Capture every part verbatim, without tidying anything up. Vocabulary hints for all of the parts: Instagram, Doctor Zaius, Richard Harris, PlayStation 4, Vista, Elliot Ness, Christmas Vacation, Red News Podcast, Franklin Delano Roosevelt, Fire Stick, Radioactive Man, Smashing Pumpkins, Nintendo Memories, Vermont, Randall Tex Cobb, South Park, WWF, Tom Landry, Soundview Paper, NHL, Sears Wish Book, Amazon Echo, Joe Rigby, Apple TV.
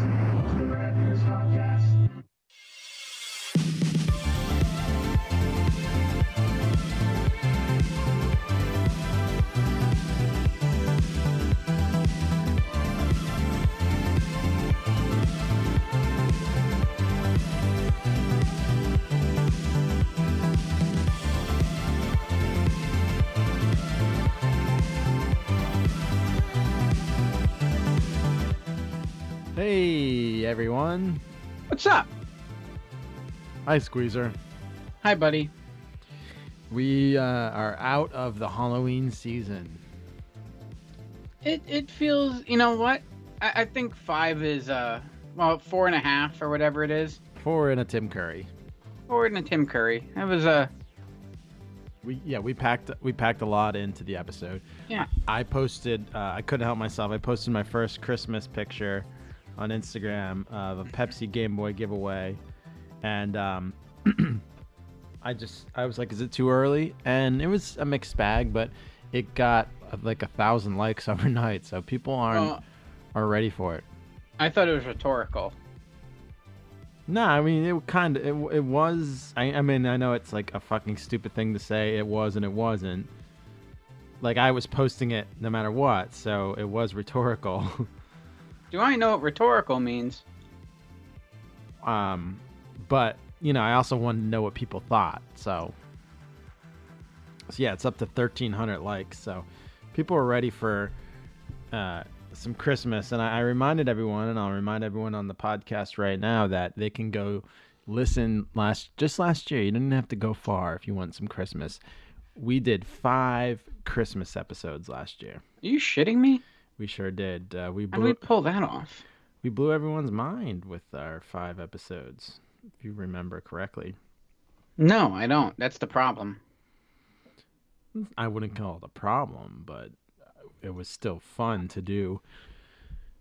listening to the Red News Podcast. Hey everyone. What's up? Hi Squeezer. Hi buddy. We uh, are out of the Halloween season. It it feels, you know what? I, I think five is, uh, well, four and a half or whatever it is. Four and a Tim Curry. Four and a Tim Curry. That was a... Uh... We, yeah, we packed we packed a lot into the episode. Yeah. I, I posted, uh, I couldn't help myself, I posted my first Christmas picture on Instagram of a Pepsi Game Boy giveaway, and um, I just I was like, is it too early? And it was a mixed bag, but it got like a thousand likes overnight, so people aren't well, are ready for it. I thought it was rhetorical. No, nah, I mean it kind of it, it was. I, I mean I know it's like a fucking stupid thing to say. It was and it wasn't. Like I was posting it no matter what, so it was rhetorical. Do I know what rhetorical means? Um, but, you know, I also wanted to know what people thought, so. So, yeah, it's up to thirteen hundred likes, so people are ready for uh, some Christmas. And I, I reminded everyone, and I'll remind everyone on the podcast right now, that they can go listen last just last year. You didn't have to go far if you want some Christmas. We did five Christmas episodes last year. Are you shitting me? We sure did. Uh, we blew, How did we pull that off? We blew everyone's mind with our five episodes, if you remember correctly. No, I don't. That's the problem. I wouldn't call it a problem, but it was still fun to do.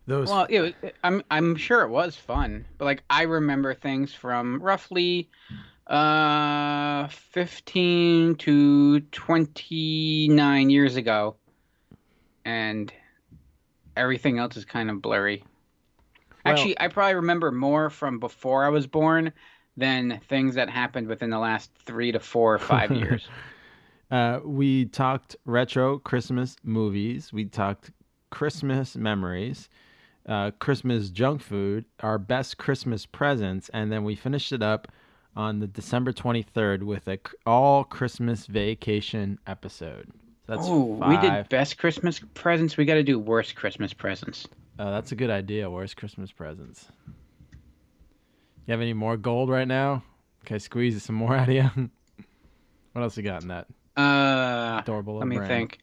Those. Well, it was, I'm I'm sure it was fun, but like I remember things from roughly uh, fifteen to twenty-nine years ago, and everything else is kind of blurry. Well, actually, I probably remember more from before I was born than things that happened within the last three to four or five years. Uh, we talked retro Christmas movies. We talked Christmas memories, uh, Christmas junk food, our best Christmas presents, and then we finished it up on the December twenty-third with a all Christmas vacation episode. That's oh, five. We did best Christmas presents. We got to do worst Christmas presents. Oh, that's a good idea. Worst Christmas presents. You have any more gold right now? Okay, squeeze some more out of you. What else you got in that? Uh, Adorable. Let me brand. think.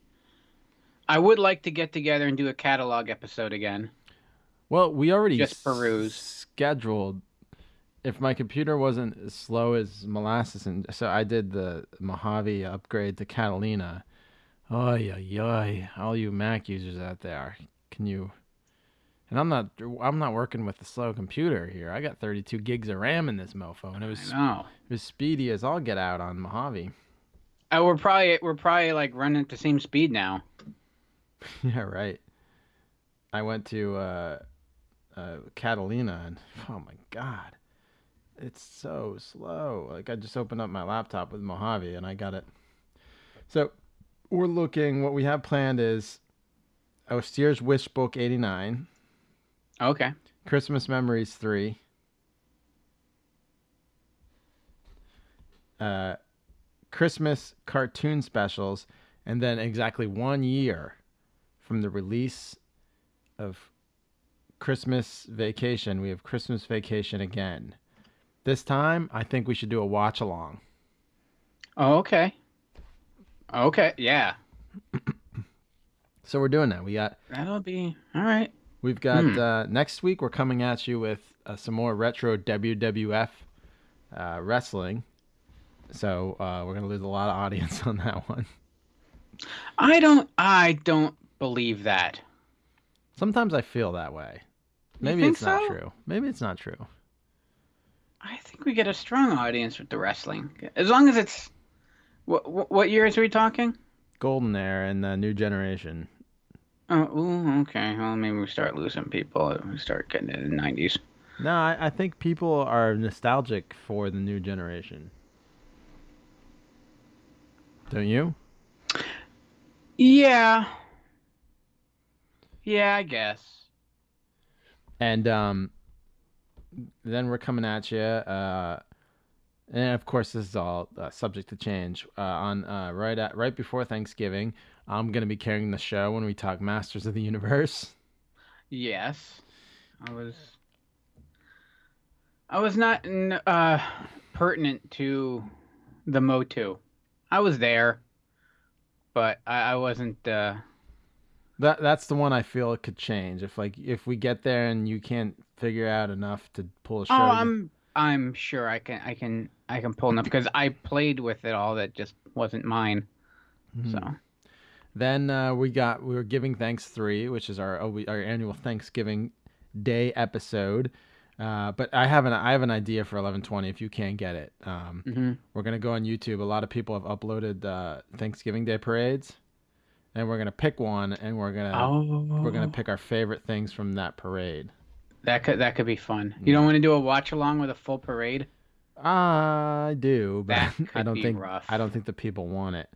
I would like to get together and do a catalog episode again. Well, we already just peruse s- scheduled. If my computer wasn't as slow as molasses, and so I did the Mojave upgrade to Catalina. Oh yeah, yeah! All you Mac users out there, can you? And I'm not, I'm not working with a slow computer here. I got thirty-two gigs of RAM in this mofo, and it was, it was speedy as all get out on Mojave. Oh, we're probably, we're probably like running at the same speed now. Yeah, right. I went to uh, uh, Catalina, and oh my god, it's so slow. Like I just opened up my laptop with Mojave, and I got it. So. We're looking, what we have planned is oh, Sears Wish Book eighty-nine. Okay. Christmas Memories three. Uh, Christmas cartoon specials. And then exactly one year from the release of Christmas Vacation, we have Christmas Vacation again. This time, I think we should do a watch along. Oh, okay. Okay, yeah. So we're doing that. We got... That'll be... All right. We've got... Hmm. Uh, next week, we're coming at you with uh, some more retro W W F uh, wrestling. So uh, we're going to lose a lot of audience on that one. I don't... I don't believe that. Sometimes I feel that way. Maybe it's so? not true. Maybe it's not true. I think we get a strong audience with the wrestling. As long as it's... What what years are we talking? Golden Era and the New Generation. Oh, ooh, okay. Well, maybe we start losing people if we start getting into the nineties. No, I, I think people are nostalgic for the new generation. Don't you? Yeah. Yeah, I guess. And um, then we're coming at you. Uh, and, of course, this is all uh, subject to change. Uh, on uh, right at, right before Thanksgiving, I'm going to be carrying the show when we talk Masters of the Universe. Yes. I was... I was not uh, pertinent to the Motu. I was there, but I, I wasn't... Uh... That That's the one I feel it could change. If like if we get there and you can't figure out enough to pull a show... Oh, I'm I'm sure I can I can, I can pull enough, because I played with it all. That just wasn't mine. Mm-hmm. So... Then uh, we got we were giving thanks three, which is our our annual Thanksgiving Day episode. Uh, but I have an I have an idea for eleven twenty if you can't get it. Um, mm-hmm. We're gonna go on YouTube. A lot of people have uploaded uh, Thanksgiving Day parades, and we're gonna pick one, and we're gonna oh. we're gonna pick our favorite things from that parade. That could that could be fun. You don't want to do a watch along with a full parade? Uh, I do, but that could I don't be think rough. I don't think the people want it.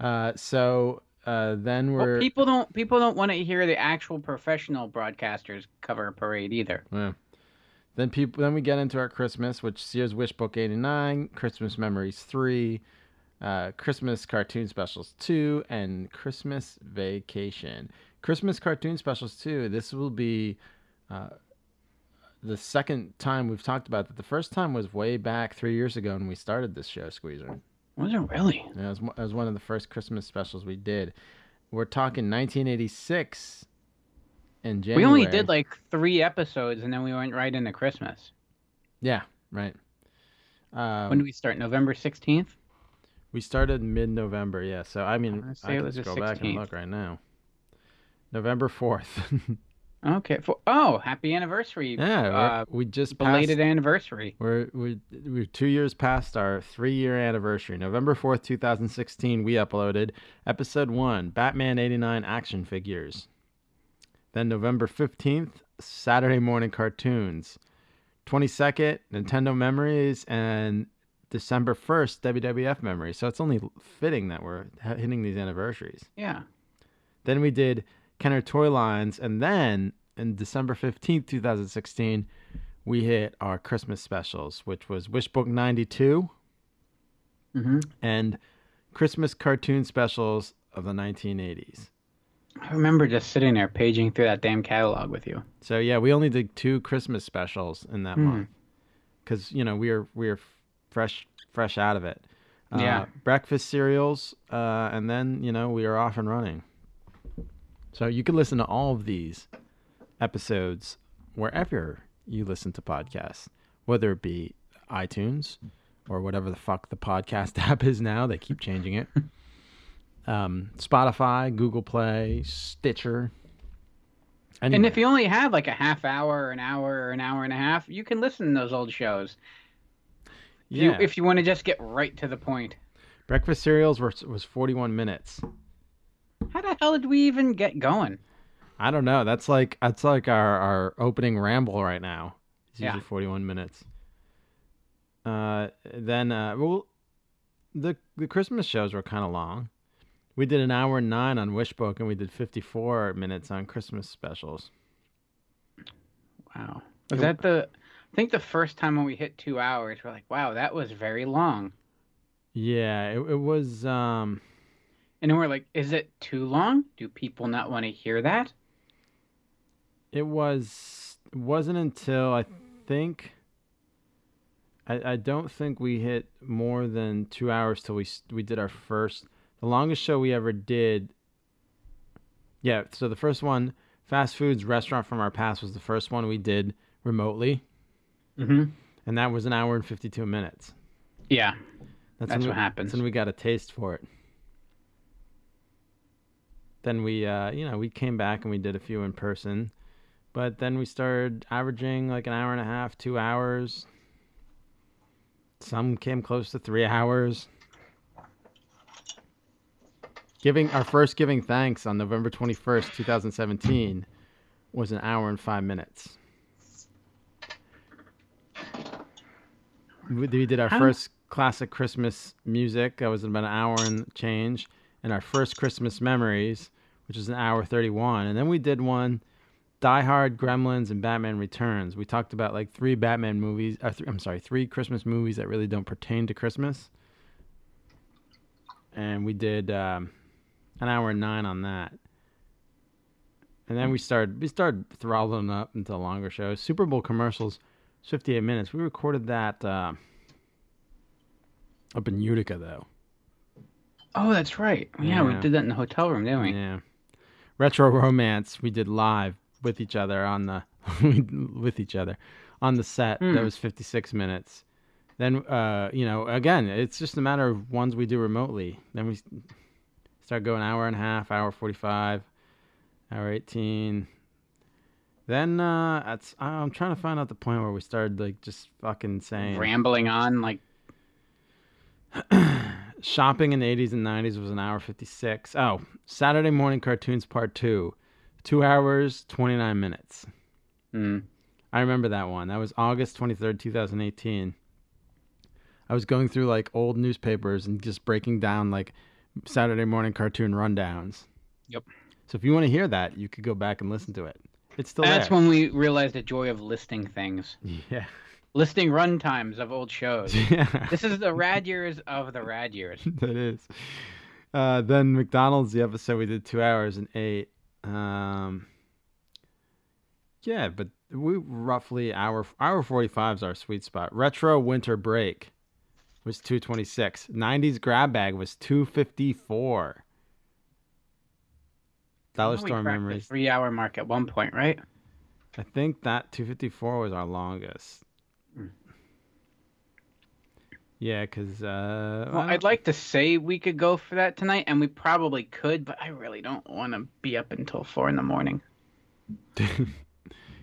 Uh, so. Uh, then we're well, people don't people don't want to hear the actual professional broadcasters cover a parade either. Yeah. Then people then we get into our Christmas, which Sears Wish Book eighty-nine, Christmas Memories three, uh, Christmas Cartoon Specials two, and Christmas Vacation. Christmas Cartoon Specials two. This will be uh, the second time we've talked about that. The first time was way back three years ago when we started this show, Squeezer. Was it really? Yeah, it was, it was one of the first Christmas specials we did. We're talking nineteen eighty-six in January. We only did like three episodes, and then we went right into Christmas. Yeah, right. Um, when did we start? November sixteenth? We started mid-November, yeah. So, I mean, I, I can just go back and look right now. November fourth. Okay. For, oh, happy anniversary. Yeah, uh, we just belated passed, anniversary. We're, we're, we're two years past our three-year anniversary. November fourth, two thousand sixteen, we uploaded episode one, Batman eighty-nine action figures. Then November fifteenth, Saturday morning cartoons. twenty-second, Nintendo Memories, and December first, W W F Memories. So it's only fitting that we're hitting these anniversaries. Yeah. Then we did... Kenner toy lines, and then in December fifteenth, two thousand sixteen, we hit our Christmas specials, which was Wish Book ninety-two, mm-hmm. and Christmas cartoon specials of the nineteen eighties. I remember just sitting there paging through that damn catalog with you. So yeah, we only did two Christmas specials in that mm. month, because you know we were we were fresh fresh out of it. Uh, yeah, breakfast cereals, uh, and then you know we were off and running. So you can listen to all of these episodes wherever you listen to podcasts, whether it be iTunes or whatever the fuck the podcast app is now. They keep changing it. Um, Spotify, Google Play, Stitcher. Anywhere. And if you only have like a half hour, an hour, or an hour and a half, you can listen to those old shows. Yeah. You, if you want to just get right to the point. Breakfast Cereals was, was forty-one minutes. How the hell did we even get going? I don't know. That's like that's like our, our opening ramble right now. It's usually yeah. forty-one minutes. Uh, then uh, well, the the Christmas shows were kind of long. We did an hour and nine on Wishbook, and we did fifty-four minutes on Christmas specials. Wow, was that the? I think the first time when we hit two hours, we're like, wow, that was very long. Yeah, it it was. Um... And then we're like, is it too long? Do people not want to hear that? It was wasn't until I think I, I don't think we hit more than two hours till we we did our first the longest show we ever did. Yeah, so the first one, Fast Foods Restaurant from Our Past, was the first one we did remotely, mm-hmm. and that was an hour and fifty-two minutes. Yeah, that's, that's what we, happens. That's when we got a taste for it. Then we, uh, you know, we came back and we did a few in person, but then we started averaging like an hour and a half, two hours. Some came close to three hours. Giving our first giving thanks on November twenty-first, twenty seventeen was an hour and five minutes. We did our first classic Christmas music. That was about an hour and change. And our first Christmas memories, which is an hour thirty-one. And then we did one, Die Hard, Gremlins, and Batman Returns. We talked about like three Batman movies. Or th- I'm sorry, three Christmas movies that really don't pertain to Christmas. And we did um, an hour and nine on that. And then we started we started throttling up into longer shows. Super Bowl commercials, fifty-eight minutes. We recorded that uh, up in Utica, though. Oh, that's right. Yeah, yeah, we did that in the hotel room, didn't we? Yeah. Retro Romance, we did live with each other on the with each other on the set. Mm. That was fifty-six minutes. Then, uh, you know, again, it's just a matter of ones we do remotely. Then we start going hour and a half, hour forty-five, hour eighteen. Then uh, that's, I'm trying to find out the point where we started, like, just fucking saying. Rambling on, like. Shopping in the eighties and nineties was an hour fifty-six. Oh, Saturday Morning Cartoons Part two. Two hours, twenty-nine minutes. Mm. I remember that one. That was August twenty-third, twenty eighteen. I was going through like old newspapers and just breaking down like Saturday morning cartoon rundowns. Yep. So if you want to hear that, you could go back and listen to it. It's still That's there. When we realized the joy of listing things. Yeah. Listing run times of old shows. Yeah. This is the rad years of the rad years. That is. Uh, then McDonald's, the episode we did two hours and eight. Um, yeah, but we roughly hour hour forty-five is our sweet spot. Retro Winter Break was two twenty-six. nineties Grab Bag was two fifty-four. Dollar Store Memories. Three hour mark at one point, right? I think that two fifty-four was our longest. Mm. Yeah, because... Uh, well, I'd like to say we could go for that tonight, and we probably could, but I really don't want to be up until four in the morning.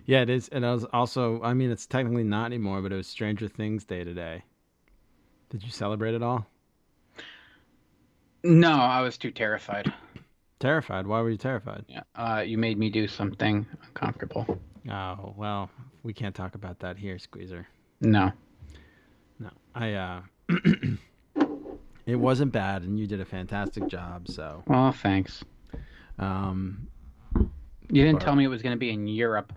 Yeah, it is. And I was also, I mean, it's technically not anymore, but it was Stranger Things Day today. Did you celebrate it all? No, I was too terrified. Terrified? Why were you terrified? Yeah, uh, you made me do something uncomfortable. Oh, well, we can't talk about that here, Squeezer. No. No. I, uh... It wasn't bad, and you did a fantastic job, so... Oh, thanks. Um... You didn't but... tell me it was going to be in Europe.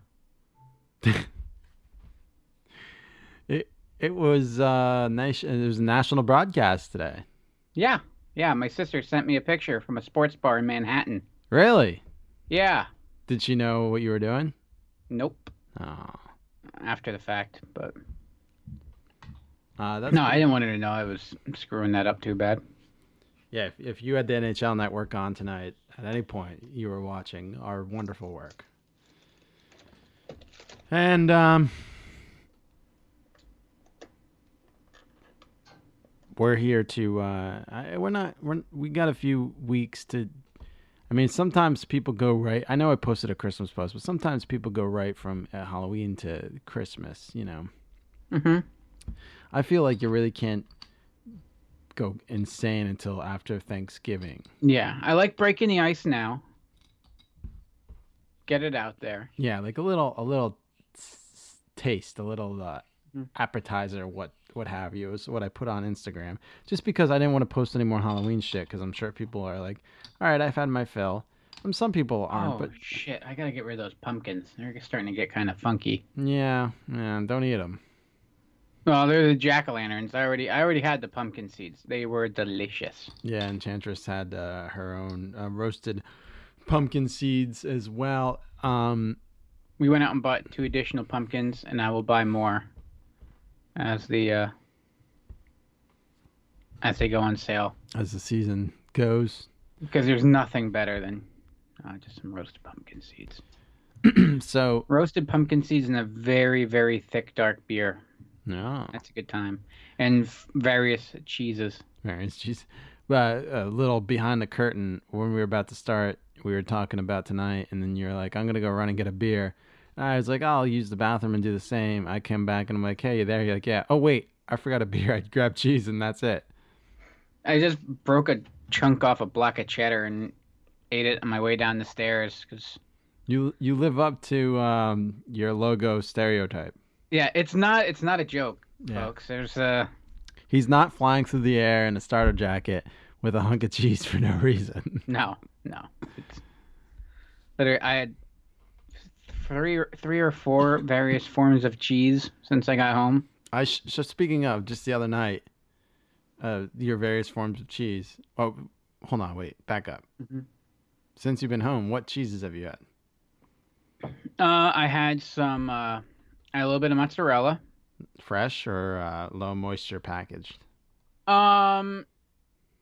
it... It was uh, nation. It was a national broadcast today. Yeah, yeah. My sister sent me a picture from a sports bar in Manhattan. Really? Yeah. Did she know what you were doing? Nope. Oh. After the fact, but. Uh, that's no, cool. I didn't want her to know I was screwing that up too bad. Yeah, if, if you had the N H L Network on tonight at any point, you were watching our wonderful work. And um. We're here to, uh, I, we're not, we're, we got a few weeks to, I mean, sometimes people go right, I know I posted a Christmas post, but sometimes people go right from uh, Halloween to Christmas, you know. Mm-hmm. I feel like you really can't go insane until after Thanksgiving. Yeah, I like breaking the ice now. Get it out there. Yeah, like a little, a little taste, a little uh, appetizer, what. What have you is what I put on Instagram, just because I didn't want to post any more Halloween shit, because I'm sure people are like, all right, I've had my fill. Um, some people aren't, oh, but shit, I gotta get rid of those pumpkins. They're starting to get kind of funky. Yeah, yeah, don't eat them. Well, they're the jack-o'-lanterns. I already, I already had the pumpkin seeds. They were delicious. Yeah, Enchantress had uh, her own uh, roasted pumpkin seeds as well. Um, we went out and bought two additional pumpkins, and I will buy more. As the uh, as they go on sale, as the season goes, because there's nothing better than uh, just some roasted pumpkin seeds. So roasted pumpkin seeds in a very, very thick dark beer. No, oh. That's a good time, and f- various cheeses. Various cheese. But a little behind the curtain when we were about to start, we were talking about tonight, and then you're like, "I'm gonna go run and get a beer." I was like, oh, I'll use the bathroom and do the same. I come back and I'm like, hey, you there? You're like, yeah. Oh, wait, I forgot a beer. I grabbed cheese and that's it. I just broke a chunk off a block of cheddar and ate it on my way down the stairs. Cause you you live up to um, your logo stereotype. Yeah, it's not it's not a joke, yeah. folks. There's a... He's not flying through the air in a starter jacket with a hunk of cheese for no reason. No, no. It's... Literally, I had three, three or four various forms of cheese since I got home. I sh- so speaking of, just the other night, uh, your various forms of cheese. Oh, hold on, wait, back up. Mm-hmm. Since you've been home, what cheeses have you had? Uh, I had some, uh, I had a little bit of mozzarella. Fresh or uh, low moisture packaged? Um,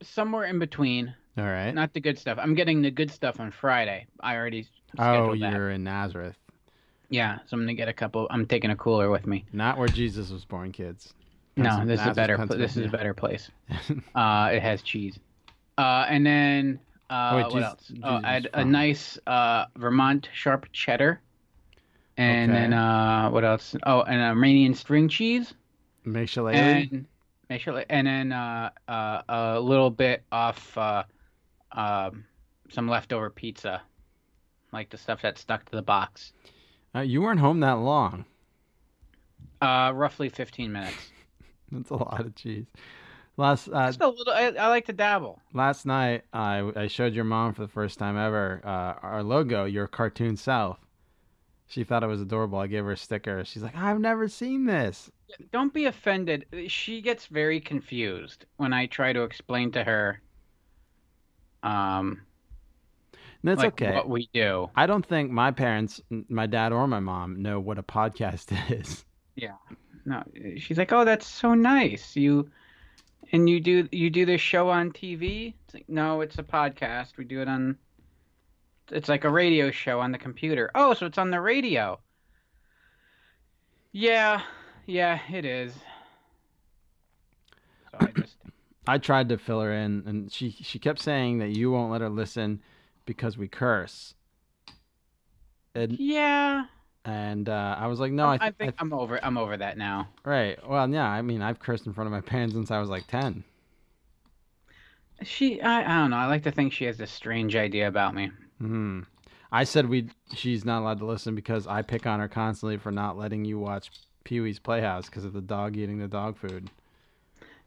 somewhere in between. All right. Not the good stuff. I'm getting the good stuff on Friday. I already scheduled oh, that. Oh, you're in Nazareth. Yeah, so I'm gonna get a couple. I'm taking a cooler with me. Not where Jesus was born, kids. That's no, this Nazareth, is better. Pl- this is a better place. uh, it has cheese. Uh, and then uh, oh, wait, what Jesus, else? Jesus oh, I had a nice uh Vermont sharp cheddar. And okay. then uh, what else? Oh, and Armenian string cheese. Meshele. And meshele, and then uh, uh, a little bit off uh, uh, some leftover pizza, like the stuff that's stuck to the box. Uh, you weren't home that long. Uh, roughly fifteen minutes. That's a lot of cheese. Last, uh, Just a little. I, I like to dabble. Last night, I I showed your mom for the first time ever uh, our logo, your cartoon self. She thought it was adorable. I gave her a sticker. She's like, I've never seen this. Don't be offended. She gets very confused when I try to explain to her um, that's like, okay. what we do. I don't think my parents, my dad or my mom, know what a podcast is. Yeah. No. She's like, oh, that's so nice. You and you do you do this show on T V? It's like, no, it's a podcast. We do it on... It's like a radio show on the computer. Oh, so it's on the radio. Yeah, yeah, it is. So I just I tried to fill her in, and she she kept saying that you won't let her listen because we curse. And, yeah. And uh, I was like, no, I, th- I think I th- I'm over. I'm over that now. Right. Well, yeah. I mean, I've cursed in front of my parents since I was like ten. She, I, I don't know. I like to think she has this strange idea about me. Hmm. I said we. She's not allowed to listen because I pick on her constantly for not letting you watch Pee-wee's Playhouse because of the dog eating the dog food.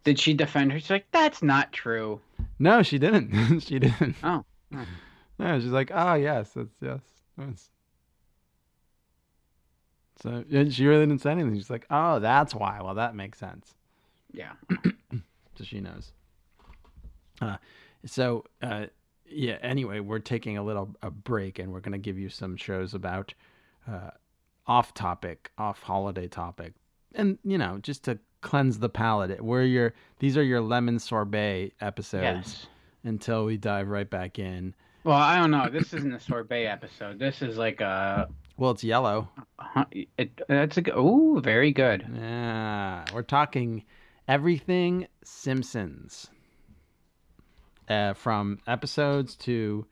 Did she defend her? She's like, that's not true. No, she didn't. she didn't. Oh. oh. No, she's like, oh yes, that's yes. That's... So and she really didn't say anything. She's like, oh, that's why. Well, that makes sense. Yeah. So she knows. Uh, so. Uh, Yeah, anyway, we're taking a little a break, and we're going to give you some shows about uh, off-topic, off-holiday topic. And, you know, just to cleanse the palate. We're your, these are your lemon sorbet episodes yes. until we dive right back in. Well, I don't know. This isn't a sorbet episode. This is like a... Well, it's yellow. It, that's a... Ooh, very good. Yeah, we're talking everything Simpsons. Uh, from episodes to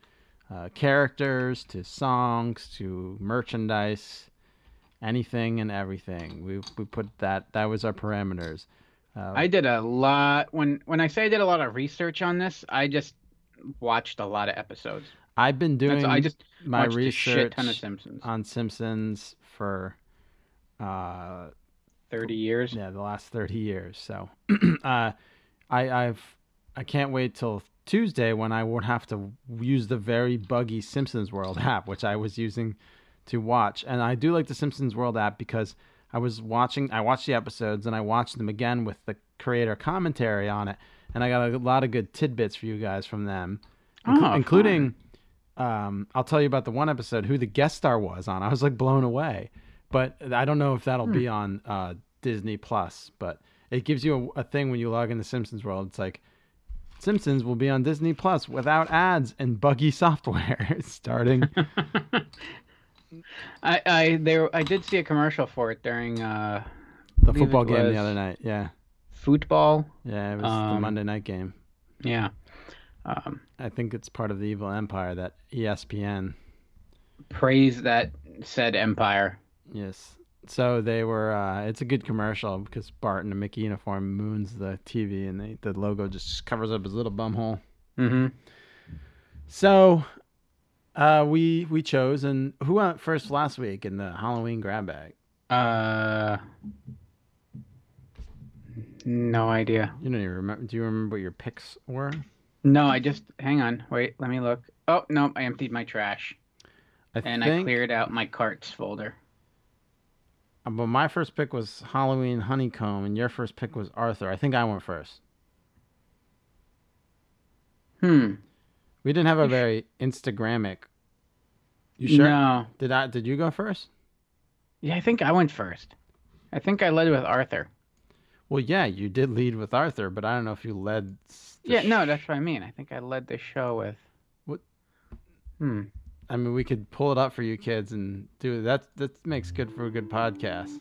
uh, characters to songs to merchandise, anything and everything. We we put that that was our parameters. Uh, I did a lot when when I say I did a lot of research on this. I just watched a lot of episodes. I've been doing so I just my research a shit ton of Simpsons. on Simpsons for uh, thirty years. Yeah, the last thirty years. So uh, I I've I can't wait till Tuesday when I won't have to use the very buggy Simpsons World app, which I was using to watch. And I do like the Simpsons World app because I was watching, I watched the episodes and I watched them again with the creator commentary on it. And I got a lot of good tidbits for you guys from them, inc- oh, including, um, I'll tell you about the one episode, who the guest star was on. I was like blown away, but I don't know if that'll hmm. be on uh, Disney Plus, but it gives you a, a thing when you log into Simpsons World. It's like, Simpsons will be on Disney Plus without ads and buggy software starting. I I there I did see a commercial for it during uh, the football game the other night. Yeah, football. Yeah, it was um, the Monday night game. Yeah, um, I think it's part of the evil empire that E S P N praise that said empire. Yes, so they were. Uh, it's a good commercial because Bart in a Mickey uniform moons the T V, and they, the logo just covers up his little bum hole. Mm-hmm. So uh, we we chose, and who went first last week in the Halloween grab bag? Uh, no idea. You don't even remember. Do you remember what your picks were? No, I just hang on. Wait, let me look. Oh no, I emptied my trash, I and think... I cleared out my carts folder. But my first pick was Halloween Honeycomb, and your first pick was Arthur. I think I went first. Hmm. We didn't have a very Instagramic. You sure? No. Did I? Did you go first? Yeah, I think I went first. I think I led with Arthur. Well, yeah, you did lead with Arthur, but I don't know if you led. Yeah, sh- no, that's what I mean. I think I led the show with. What? Hmm. I mean, we could pull it up for you kids and do that. That makes good for a good podcast.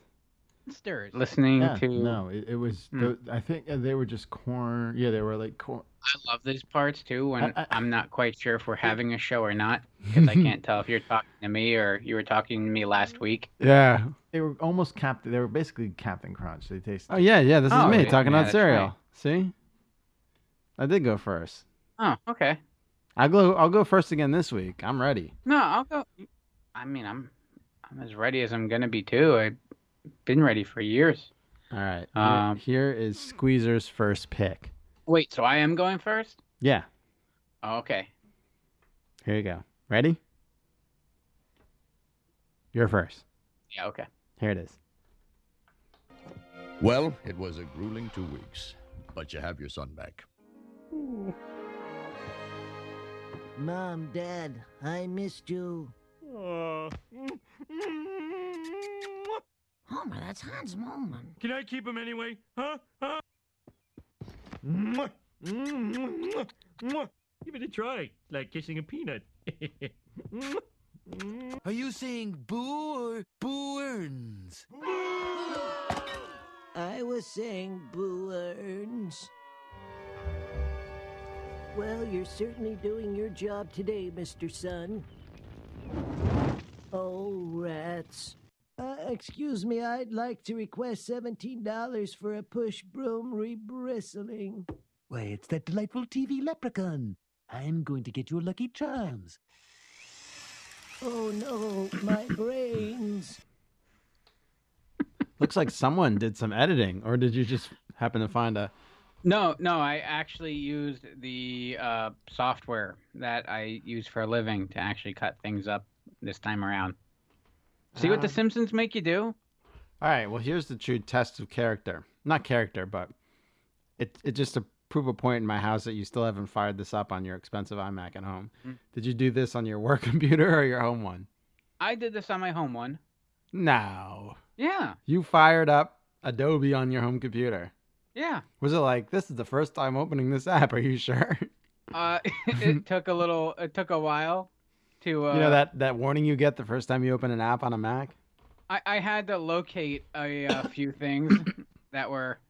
Stirs. Listening yeah, to no, it, it was. Mm. The, I think they were just corn. Yeah, they were like corn. I love these parts too when I, I, I'm not quite sure if we're having a show or not because I can't tell if you're talking to me or you were talking to me last week. Yeah, they were almost Captain. They were basically Captain Crunch. They tasted. Oh yeah, yeah. This oh, is me yeah, talking yeah, about cereal. Right. See, I did go first. Oh, okay. I'll go. I'll go first again this week. I'm ready. No, I'll go. I mean, I'm. I'm as ready as I'm gonna be too. I've been ready for years. All right. Um, here is Squeezer's first pick. Wait. So I am going first? Yeah. Oh, okay. Here you go. Ready? You're first. Yeah. Okay. Here it is. Well, it was a grueling two weeks, but you have your son back. Ooh. Mom, Dad, I missed you. Uh, Homer, that's Hans' moment. Can I keep him anyway? Huh? Huh? Give it a try. Like kissing a peanut. Are you saying boo or boo-erns? I was saying boo-erns. Well, you're certainly doing your job today, Mister Sun. Oh, rats. Uh, excuse me, I'd like to request seventeen dollars for a push broom re-bristling. Why, it's that delightful T V leprechaun. I'm going to get your lucky charms. Oh, no, my brains. Looks like someone did some editing, or did you just happen to find a... No, no, I actually used the uh, software that I use for a living to actually cut things up this time around. See uh, what the Simpsons make you do? All right, well, here's the true test of character. Not character, but it it just to prove a point in my house that you still haven't fired this up on your expensive iMac at home. Mm-hmm. Did you do this on your work computer or your home one? I did this on my home one. No. Yeah. You fired up Adobe on your home computer. Yeah. Was it like, this is the first time opening this app? Are you sure? Uh, it took a little, it took a while to... Uh, you know that, that warning you get the first time you open an app on a Mac? I, I had to locate a, a few things that were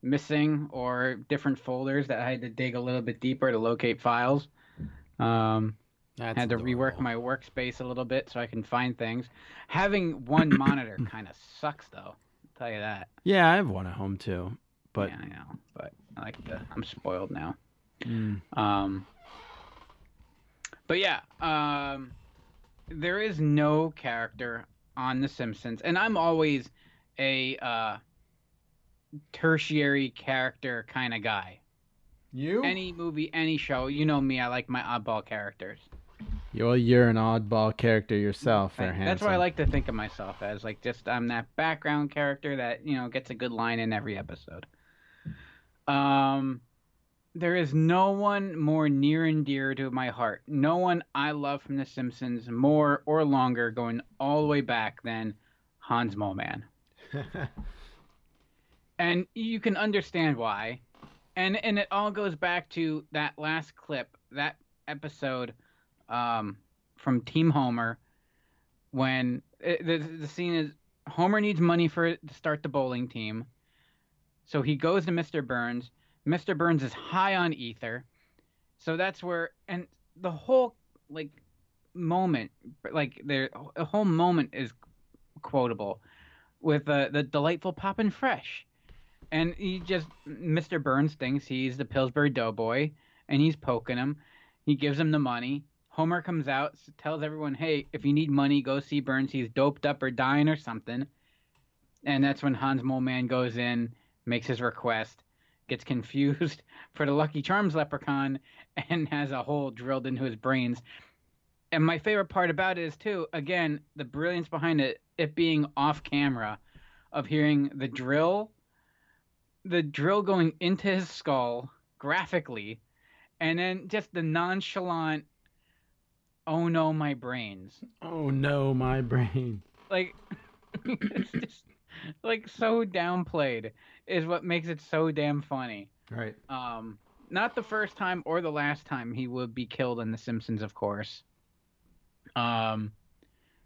missing or different folders that I had to dig a little bit deeper to locate files. Um, I had to adorable. rework my workspace a little bit so I can find things. Having one monitor kind of sucks, though. I'll tell you that. Yeah, I have one at home, too. But yeah, I know. But I like the, I'm spoiled now. Mm. Um, but yeah, um, there is no character on The Simpsons, and I'm always a uh, tertiary character kind of guy. You? Any movie, any show, you know me. I like my oddball characters. Well, you're an oddball character yourself, there, Hanson. That's what I like to think of myself as. Like, just I'm that background character that you know gets a good line in every episode. Um, there is no one more near and dear to my heart. No one I love from The Simpsons more or longer going all the way back than Hans Moleman. And you can understand why. And and it all goes back to that last clip, that episode um, from Team Homer when it, the, the scene is Homer needs money for it to start the bowling team. So he goes to Mister Burns. Mister Burns is high on ether. So that's where, and the whole, like, moment, like, the whole moment is quotable with uh, the delightful Poppin' Fresh. And he just, Mister Burns thinks he's the Pillsbury Doughboy, and he's poking him. He gives him the money. Homer comes out, tells everyone, hey, if you need money, go see Burns. He's doped up or dying or something. And that's when Hans Mole Man goes in, makes his request, gets confused for the Lucky Charms leprechaun, and has a hole drilled into his brains. And my favorite part about it is, too, again, the brilliance behind it, it being off camera, of hearing the drill, the drill going into his skull graphically, and then just the nonchalant, oh no, my brains. Oh no, my brain. Like, it's just, like, so downplayed is what makes it so damn funny. Right. Um, not the first time or the last time he would be killed in The Simpsons, of course. Um,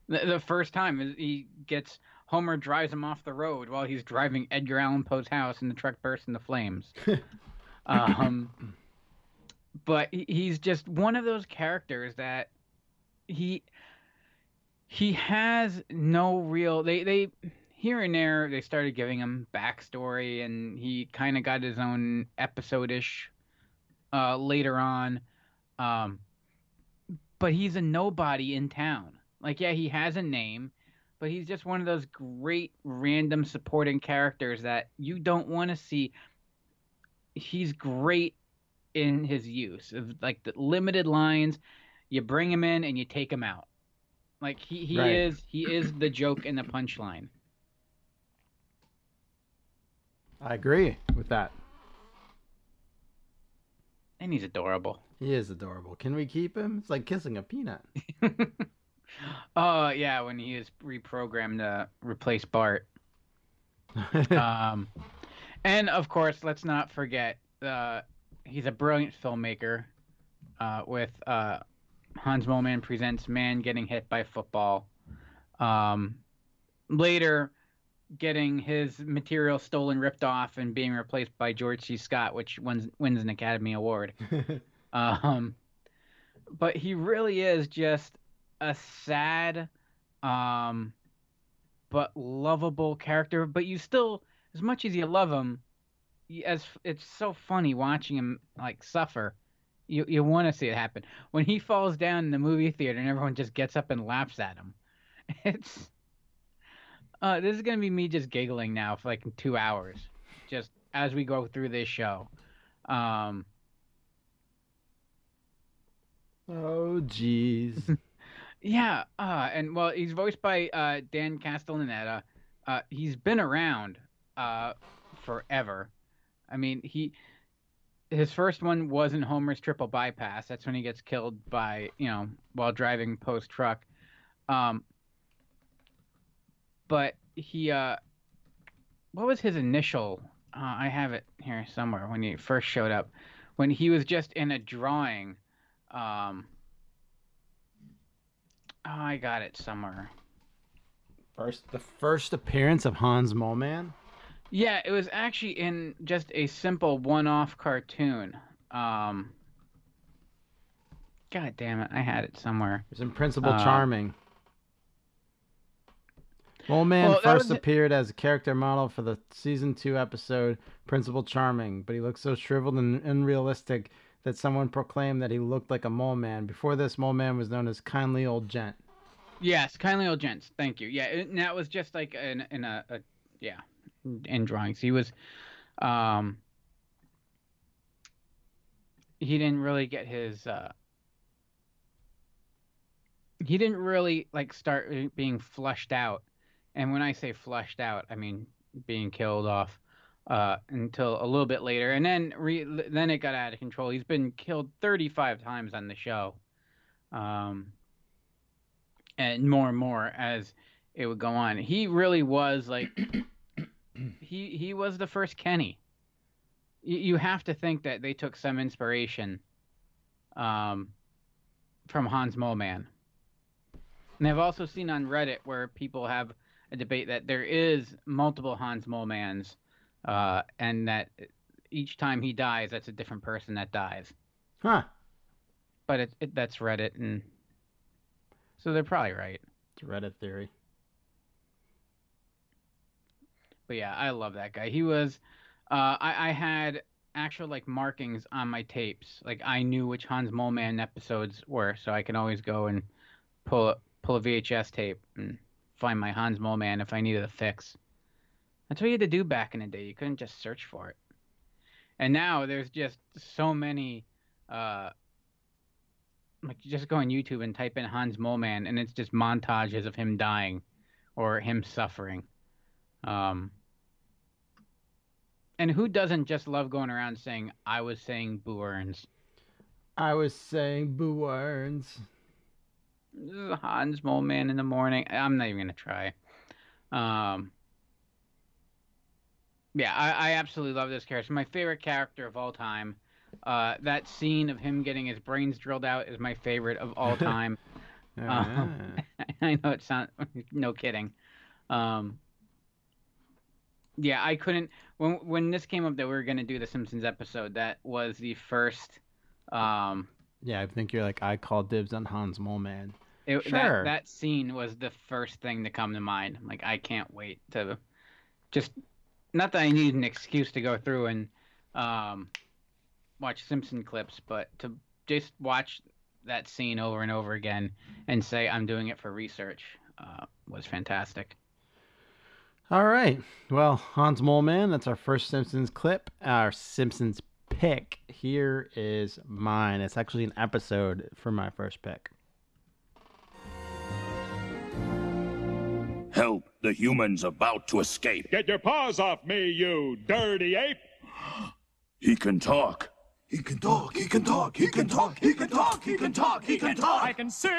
the, the first time he gets, Homer drives him off the road while he's driving Edgar Allan Poe's house, and the truck bursts into flames. um, but he's just one of those characters that he he has no real. They they here and there they started giving him backstory, and he kind of got his own episode-ish uh, later on. Um, but he's a nobody in town. Like, yeah, he has a name. But he's just one of those great random supporting characters that you don't want to see. He's great in his use of, like, the limited lines. You bring him in and you take him out. Like, he, he right. is he is the joke and the punchline. I agree with that. And he's adorable. He is adorable. Can we keep him? It's like kissing a peanut. Oh, uh, yeah, when he is reprogrammed to replace Bart. um, and, of course, let's not forget, uh, he's a brilliant filmmaker uh, with uh, Hans Mole Man Presents Man Getting Hit by Football. Um, later, getting his material stolen, ripped off, and being replaced by George C. Scott, which wins, wins an Academy Award. um, but he really is just a sad um but lovable character, but you still, as much as you love him, as it's so funny watching him, like, suffer. You you want to see it happen. When he falls down in the movie theater and everyone just gets up and laughs at him, it's uh this is gonna be me just giggling now for like two hours, just as we go through this show. um oh jeez. Yeah, uh, and, well, he's voiced by uh, Dan Castellaneta. Uh, he's been around uh, forever. I mean, he his first one was in Homer's Triple Bypass. That's when he gets killed by, you know, while driving Poe's truck. Um, but he, uh, what was his initial? Uh, I have it here somewhere when he first showed up. When he was just in a drawing, um... Oh, I got it somewhere. First, the first appearance of Hans Mole Man? Yeah, it was actually in just a simple one-off cartoon. Um, God damn it, I had it somewhere. It was in Principal uh, Charming. Mole Man well, first appeared as a character model for the season two episode Principal Charming, but he looked so shriveled and unrealistic that someone proclaimed that he looked like a mole man. Before this, Mole Man was known as Kindly Old Gent. Yes, Kindly Old Gents. Thank you. Yeah, and that was just like in, in a, a yeah, in drawings. He was, um, he didn't really get his, uh, he didn't really like start being flushed out. And when I say flushed out, I mean being killed off. Uh, until a little bit later, and then re- then it got out of control. He's been killed thirty-five times on the show, um, and more and more as it would go on. He really was like he he was the first Kenny. You, you have to think that they took some inspiration um, from Hans Mole Man. And I've also seen on Reddit where people have a debate that there is multiple Hans Mole Mans. Uh, and that each time he dies, that's a different person that dies. Huh. But it, it that's Reddit, and so they're probably right. It's Reddit theory. But yeah, I love that guy. He was, uh, I, I had actual like markings on my tapes. Like I knew which Hans Mole Man episodes were, so I can always go and pull pull a V H S tape and find my Hans Mole Man if I needed a fix. That's what you had to do back in the day. You couldn't just search for it. And now there's just so many. Uh, like you just go on YouTube and type in Hans Mole Man, and it's just montages of him dying or him suffering. Um, and who doesn't just love going around saying, I was saying Boo Earns? I was saying Boo Earns. This is Hans Mole Man in the morning. I'm not even going to try. Um, yeah, I, I absolutely love this character. My favorite character of all time. Uh, that scene of him getting his brains drilled out is my favorite of all time. Yeah. um, I know it sounds no kidding. Um, yeah, I couldn't. When when this came up that we were gonna do the Simpsons episode, that was the first. Um, yeah, I think you're like I call dibs on Hans Mole Man. It, sure. That, that scene was the first thing to come to mind. Like I can't wait to, just not that I need an excuse to go through and. Um, watch Simpson clips, but to just watch that scene over and over again and say I'm doing it for research uh, was fantastic. All right. Well, Hans Mole Man, that's our first Simpsons clip, our Simpsons pick. Here is mine. It's actually an episode for my first pick. Help, the human's about to escape. Get your paws off me, you dirty ape. He can talk. He can talk, he can talk, he can talk, he can talk, he can talk, he can talk. I can sing.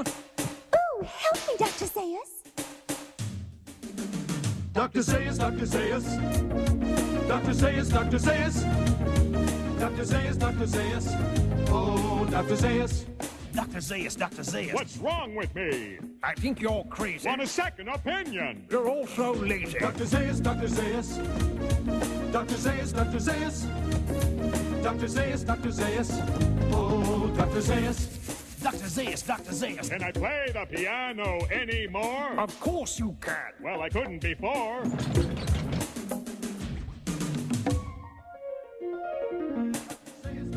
Oh, help me, Doctor Zaius. Doctor Zaius, Doctor Zaius. Doctor Zaius, Doctor Zaius. Doctor Zaius, Doctor Zaius. Oh, Doctor Zaius. Doctor Zaius, Doctor Zaius. What's wrong with me? I think you're crazy. Want a second opinion? You're also lazy. Doctor Zaius, Doctor Zaius. Doctor Zaius, Doctor Zaius. Doctor Zaius, Doctor Zaius. Oh, Doctor Zaius. Doctor Zaius, Doctor Zaius. Can I play the piano anymore? Of course you can. Well, I couldn't before.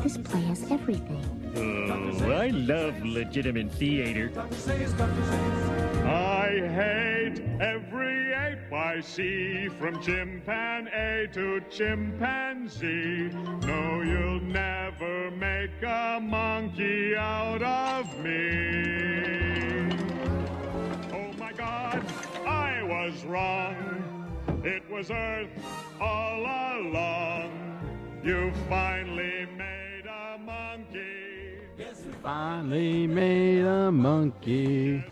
This play has everything. Oh, I love legitimate theater. I hate every ape I see, from chimpanzee to chimpanzee. No, you'll never make a monkey out of me. Oh my God, I was wrong. It was Earth all along. You finally made a monkey. Finally made a monkey.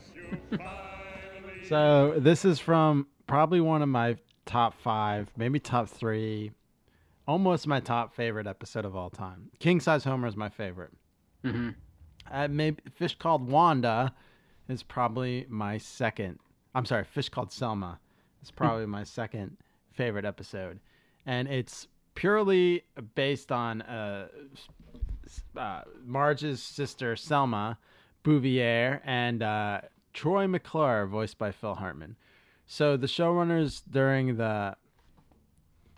So this is from probably one of my top five, maybe top three, almost my top favorite episode of all time. King Size Homer is my favorite. Mm-hmm. Uh, maybe Fish Called Wanda is probably my second. I'm sorry, Fish Called Selma is probably my second favorite episode. And it's purely based on... Uh, Uh, Marge's sister Selma Bouvier and uh, Troy McClure, voiced by Phil Hartman. So the showrunners during the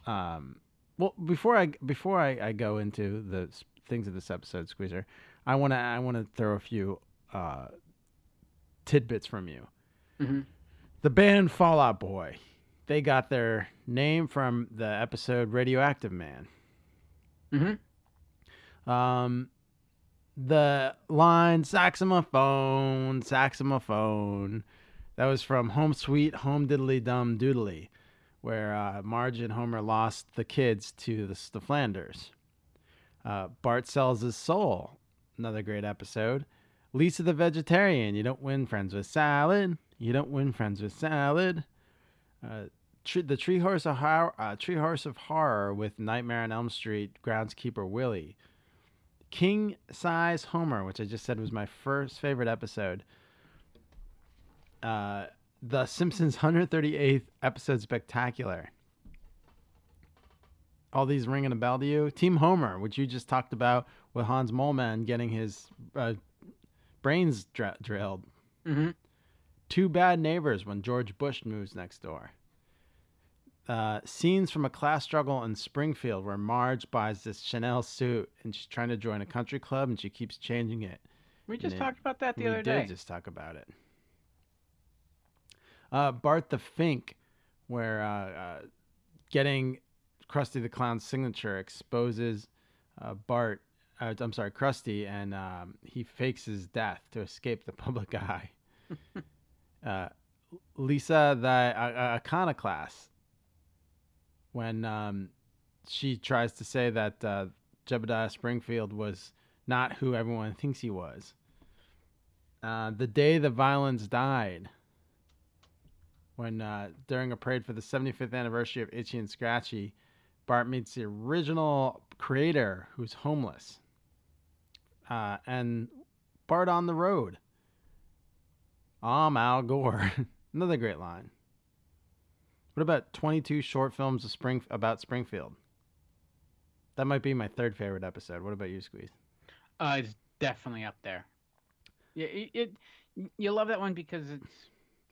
um, well before I before I, I go into the things of this episode, Squeezer, I wanna I wanna throw a few uh, tidbits from you. Mm-hmm. The band Fallout Boy, they got their name from the episode Radioactive Man. Mm-hmm. Um, the line saxophone, saxophone, that was from Home Sweet Home Diddly Dum Doodly, where uh, Marge and Homer lost the kids to the, the Flanders. Uh, Bart sells his soul, another great episode. Lisa the Vegetarian, you don't win friends with salad. You don't win friends with salad. Uh, tre- the Tree Horse of Horror, uh, Tree Horse of Horror with Nightmare on Elm Street groundskeeper Willie. King Size Homer, which I just said was my first favorite episode. Uh, the Simpsons one hundred thirty-eighth episode spectacular. All these ringing a bell to you? Team Homer, which you just talked about with Hans Mole Man getting his uh, brains dr- drilled. Mm-hmm. Two Bad Neighbors when George Bush moves next door. uh, scenes from a class struggle in Springfield where Marge buys this Chanel suit and she's trying to join a country club and she keeps changing it. We just and talked it, about that the other day. We did just talk about it. Uh, Bart the Fink, where uh, uh, getting Krusty the Clown's signature exposes uh, Bart, uh, I'm sorry, Krusty, and um, he fakes his death to escape the public eye. uh, Lisa the uh, Iconoclast, when um, she tries to say that uh, Jebediah Springfield was not who everyone thinks he was. Uh, the Day the Violence Died, when uh, during a parade for the seventy-fifth anniversary of Itchy and Scratchy, Bart meets the original creator who's homeless. Uh, and Bart on the road. I'm Al Gore. Another great line. What about twenty-two short films of Spring about Springfield? That might be my third favorite episode. What about you, Squeeze? Uh, it's definitely up there. Yeah, it, it you love that one because it's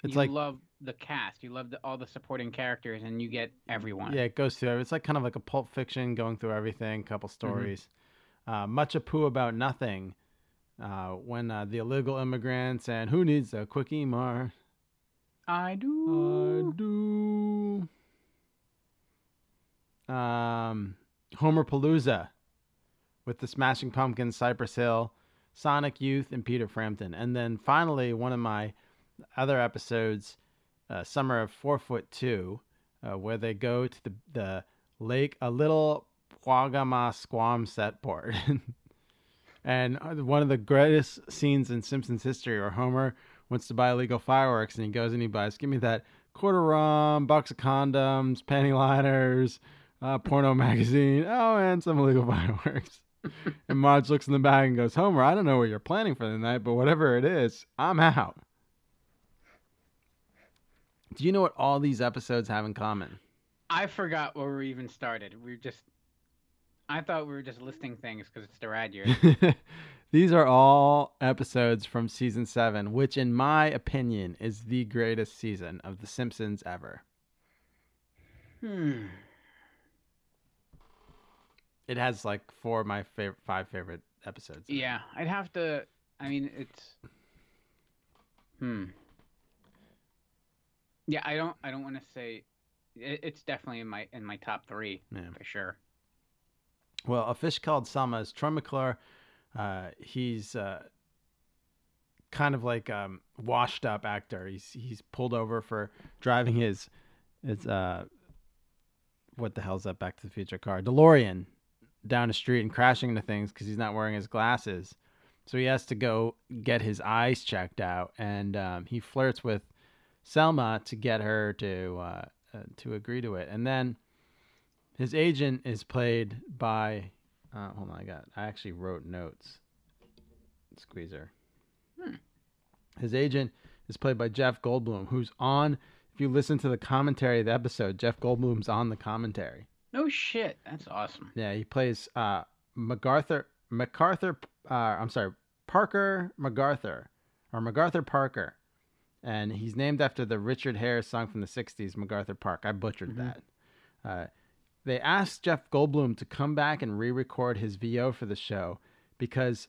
it's you like love the cast, you love the, all the supporting characters, and you get everyone. Yeah, it goes through. It's like kind of like a Pulp Fiction, going through everything, couple stories. Mm-hmm. Uh, much a poo about nothing. Uh, when uh, the illegal immigrants and who needs a quickie more? I do. I do. Um, Homer Palooza. With the Smashing Pumpkins, Cypress Hill, Sonic Youth, and Peter Frampton. And then finally, one of my other episodes, uh, Summer of Four Foot Two, uh, where they go to the, the lake, a little Quagama Squam set board. And one of the greatest scenes in Simpsons history, where Homer wants to buy illegal fireworks, and he goes and he buys, give me that quarter rum, box of condoms, panty liners, uh, porno magazine, oh, and some illegal fireworks. And Marge looks in the bag and goes, Homer, I don't know what you're planning for the night, but whatever it is, I'm out. Do you know what all these episodes have in common? I forgot where we even started. We just, I thought we were just listing things because it's the rad year. These are all episodes from season seven, which in my opinion is the greatest season of The Simpsons ever. Hmm. It has like four of my favorite, five favorite episodes. Yeah, I'd have to. I mean, it's. Hmm. Yeah, I don't. I don't want to say. It, it's definitely in my in my top three, yeah, for sure. Well, A Fish Called Selma is Troy McClure. Uh, he's uh, kind of like a um, washed up actor. He's he's pulled over for driving his his uh what the hell's that Back to the Future car, DeLorean, down the street and crashing into things because he's not wearing his glasses. So he has to go get his eyes checked out, and um, he flirts with Selma to get her to uh, uh, to agree to it. And then his agent is played by uh, hold on, I got I actually wrote notes. Squeezer. Hmm. His agent is played by Jeff Goldblum, who's on. If you listen to the commentary of the episode, Jeff Goldblum's on the commentary. No shit, that's awesome. Yeah, he plays uh, MacArthur. MacArthur. Uh, I'm sorry, Parker MacArthur, or MacArthur Parker, and he's named after the Richard Harris song from the sixties, MacArthur Park. I butchered mm-hmm. that. Uh, they asked Jeff Goldblum to come back and re-record his V O for the show because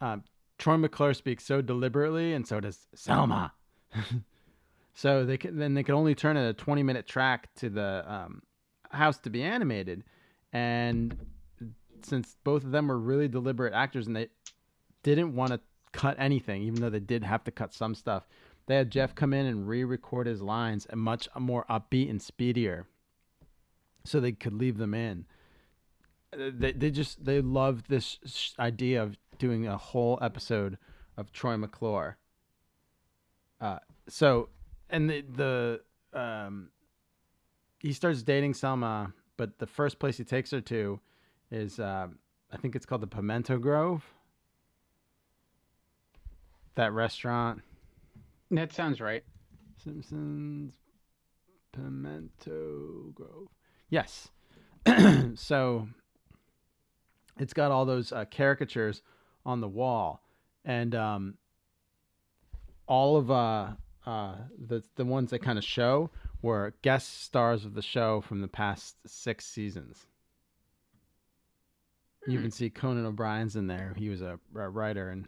um, Troy McClure speaks so deliberately, and so does Selma. So they can, then they could only turn a twenty-minute track to the um, house to be animated. And since both of them were really deliberate actors and they didn't want to cut anything, even though they did have to cut some stuff, they had Jeff come in and re-record his lines and much more upbeat and speedier so they could leave them in. They, they just they loved this idea of doing a whole episode of Troy McClure. Uh, so... And the, the um, he starts dating Selma, but the first place he takes her to is, uh, I think it's called the Pimento Grove. That restaurant. That sounds right. Simpsons Pimento Grove. Yes. So it's got all those uh, caricatures on the wall. And um, all of... Uh, Uh, the the ones that kind of show were guest stars of the show from the past six seasons. You even see Conan O'Brien's in there. He was a, a writer and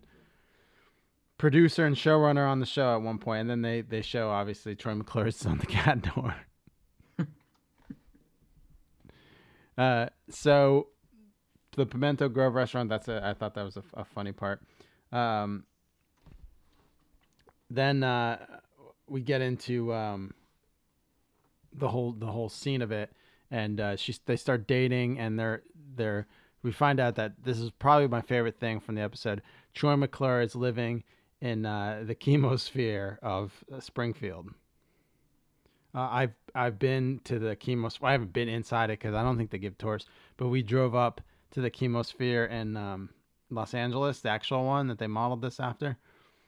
producer and showrunner on the show at one point. And then they, they show, obviously, Troy McClure's on the cat door. uh, so the Pimento Grove restaurant, that's a, I thought that was a, a funny part. Um, then uh, we get into um, the whole the whole scene of it. And uh, she, they start dating, and they're they're... we find out that this is probably my favorite thing from the episode. Troy McClure is living in uh, the Chemosphere of uh, Springfield. Uh, I've I've been to the Chemosphere. I haven't been inside it because I don't think they give tours. But we drove up to the Chemosphere in um, Los Angeles, the actual one that they modeled this after.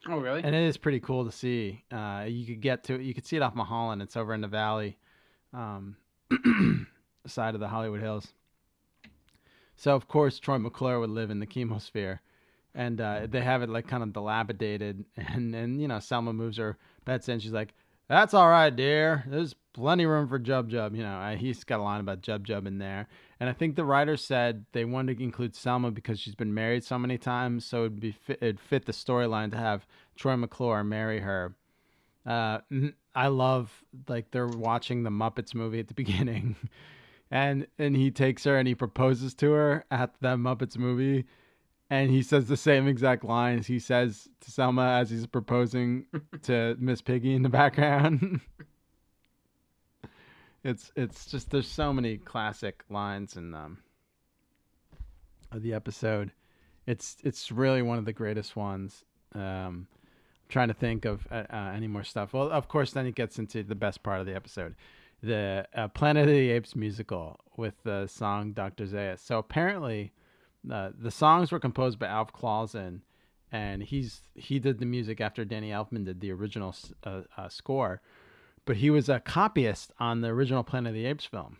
Oh, really? And it is pretty cool to see. Uh, you could get to it. You could see it off Mulholland. It's over in the valley um, side of the Hollywood Hills. So, of course, Troy McClure would live in the Chemosphere. And uh, they have it, like, kind of dilapidated. And, and, you know, Selma moves her bets in. She's like, that's all right, dear. There's plenty of room for Jub Jub. You know, I, he's got a line about Jub Jub in there. And I think the writer said they wanted to include Selma because she's been married so many times. So it'd be fit, it'd fit the storyline to have Troy McClure marry her. Uh, I love, like, they're watching the Muppets movie at the beginning. And and he takes her and he proposes to her at the Muppets movie. And he says the same exact lines he says to Selma as he's proposing to Miss Piggy in the background. it's it's just, there's so many classic lines in um, the episode. It's it's really one of the greatest ones. Um, I'm trying to think of uh, uh, any more stuff. Well, of course, then it gets into the best part of the episode. The uh, Planet of the Apes musical with the song Doctor Zayas. So apparently uh, the songs were composed by Alf Clausen, and he's he did the music after Danny Elfman did the original uh, uh, score. But he was a copyist on the original Planet of the Apes film.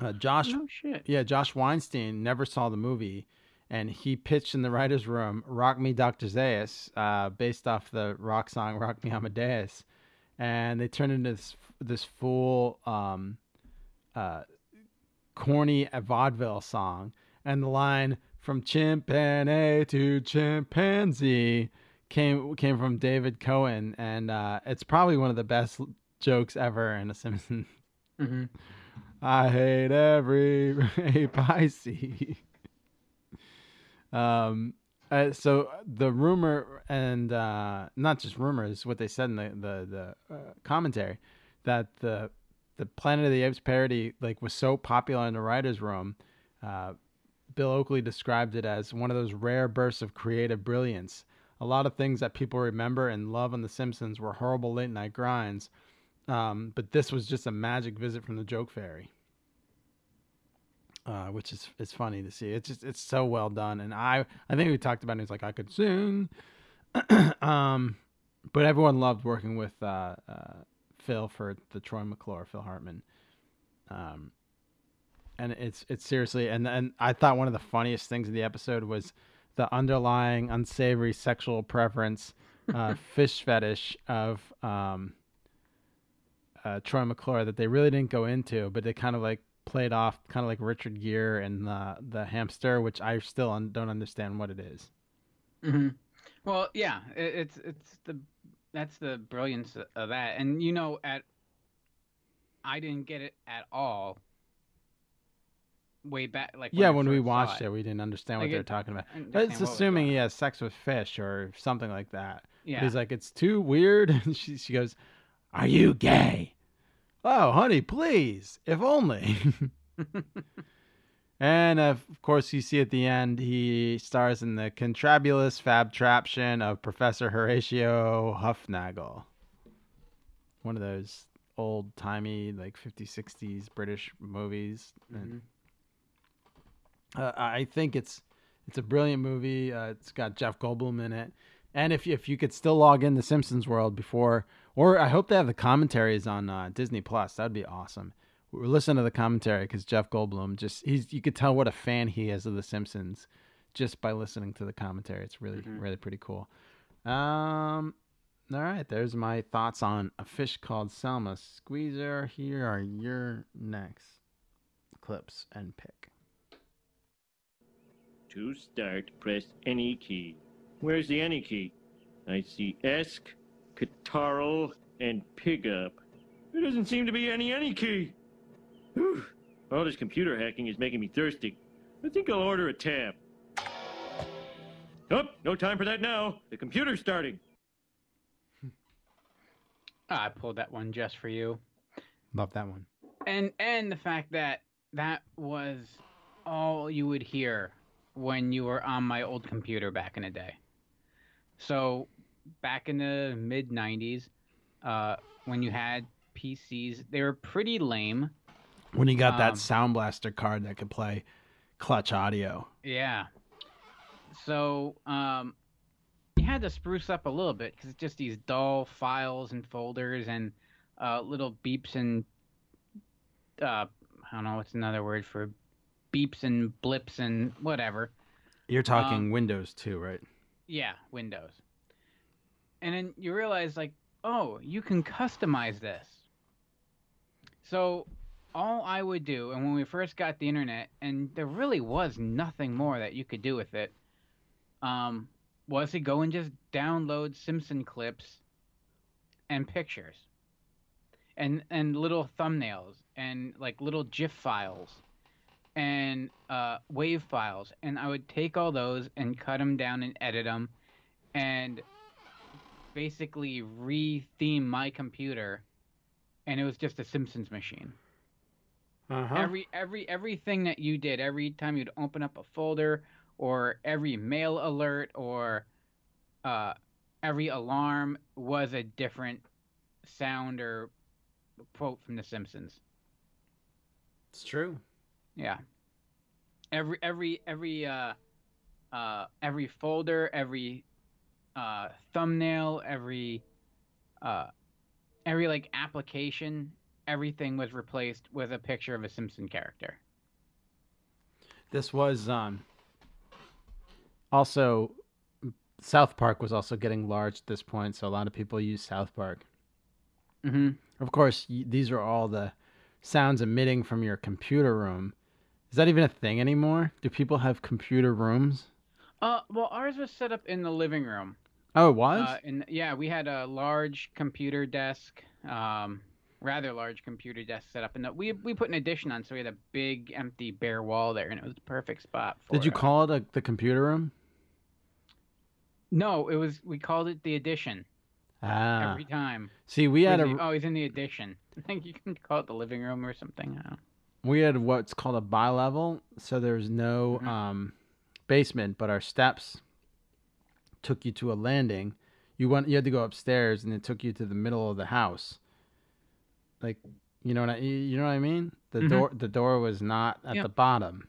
Uh, Josh, no shit. Yeah, Josh Weinstein never saw the movie, and he pitched in the writer's room Rock Me Doctor Zayas, uh, based off the rock song Rock Me Amadeus. And they turned into this this full um, uh, corny vaudeville song. And the line from chimpanzee to chimpanzee came came from David Cohen. And uh, it's probably one of the best jokes ever in a Simpsons. Mm-hmm. I hate every ape I see. um, Uh, so the rumor, and uh, not just rumors, what they said in the the, the uh, commentary, that the the Planet of the Apes parody like was so popular in the writers' room, uh, Bill Oakley described it as one of those rare bursts of creative brilliance. A lot of things that people remember and love on The Simpsons were horrible late night grinds, um, but this was just a magic visit from the joke fairy. Uh, which is it's funny to see. It's just it's so well done, and I I think we talked about it. It's like I could sing, um, but everyone loved working with uh, uh, Phil for the Troy McClure, Phil Hartman, um, and it's it's seriously and and I thought one of the funniest things in the episode was the underlying unsavory sexual preference, uh, fish fetish of um, uh, Troy McClure that they really didn't go into, but they kind of like. played off kind of like Richard Gere and the the hamster, which I still un- don't understand what it is. Mm-hmm. Well, yeah, it, it's it's the that's the brilliance of that, and you know, at I didn't get it at all. Way back, like when yeah, I when we watched it. it, we didn't understand like what it, they were talking about. It's assuming he has sex with fish or something like that. Yeah, but he's like, it's too weird, and she she goes, "Are you gay?" Oh, honey, please, if only. And, of course, you see at the end, he stars in the Contrabulous Fabtraption of Professor Horatio Hufnagel. One of those old-timey, like, fifties, sixties British movies. Mm-hmm. And, uh, I think it's it's a brilliant movie. Uh, it's got Jeff Goldblum in it. And if if you could still log in to Simpsons World before... Or I hope they have the commentaries on uh, Disney Plus. That'd be awesome. Listen to the commentary because Jeff Goldblum just—he's you could tell what a fan he is of The Simpsons just by listening to the commentary. It's really, mm-hmm. really pretty cool. Um, All right, there's my thoughts on A Fish Called Selma. Squeezer, here are your next clips and pick. To start, press any key. Where's the any key? I see Esk, Catarl, and Pigup. There doesn't seem to be any any key. Whew. All this computer hacking is making me thirsty. I think I'll order a tab. Oh, no time for that now. The computer's starting. I pulled that one just for you. Love that one. And and the fact that that was all you would hear when you were on my old computer back in the day. So back in the mid nineties, uh, when you had P Cs, they were pretty lame. When you got um, that Sound Blaster card that could play Clutch Audio. Yeah. So um, you had to spruce up a little bit because it's just these dull files and folders and uh, little beeps and uh, I don't know what's another word for beeps and blips and whatever. You're talking um, Windows too, right? Yeah, Windows. And then you realize, like, oh, you can customize this. So all I would do, and when we first got the internet, and there really was nothing more that you could do with it, um, was to go and just download Simpson clips and pictures and and little thumbnails and, like, little GIF files and uh, wave files. And I would take all those and cut them down and edit them and basically re-theme my computer, and it was just a Simpsons machine. Uh-huh. Every every everything that you did, every time you'd open up a folder or every mail alert or uh, every alarm was a different sound or quote from The Simpsons. It's true. Yeah. Every every every uh, uh, every folder, every uh, thumbnail, every uh, every like application. Everything was replaced with a picture of a Simpson character. This was um, also South Park was also getting large at this point, so a lot of people use South Park. Mm-hmm. Of course, these are all the sounds emitting from your computer room. Is that even a thing anymore? Do people have computer rooms? Uh, well, ours was set up in the living room. Oh, it was? Uh, in, yeah, we had a large computer desk. Um, rather large computer desk set up, and we we put an addition on, so we had a big empty bare wall there, and it was the perfect spot for Did you it. call it a, the computer room? No, it was we called it the addition. Ah. Every time. See, we had Where's a he? Oh, he's in the addition. I think you can call it the living room or something. I don't know. We had what's called a bi-level, so there's no mm-hmm. um, basement, but our steps took you to a landing. You went you had to go upstairs, and it took you to the middle of the house. Like, you know what I, you know what I mean? The mm-hmm. door the door was not at yep. the bottom.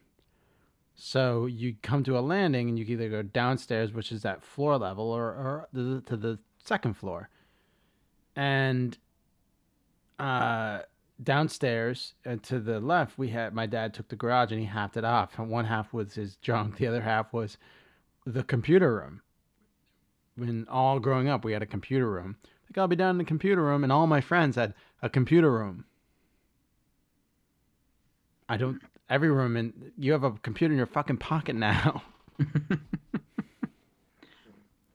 So you come to a landing and you either go downstairs, which is at floor level, or, or the, to the second floor. And uh, downstairs and to the left, we had my dad took the garage and he halved it off. And one half was his junk. The other half was the computer room. When all growing up, we had a computer room. Like, I'll be down in the computer room, and all my friends had a computer room. I don't... Every room, and you have a computer in your fucking pocket now.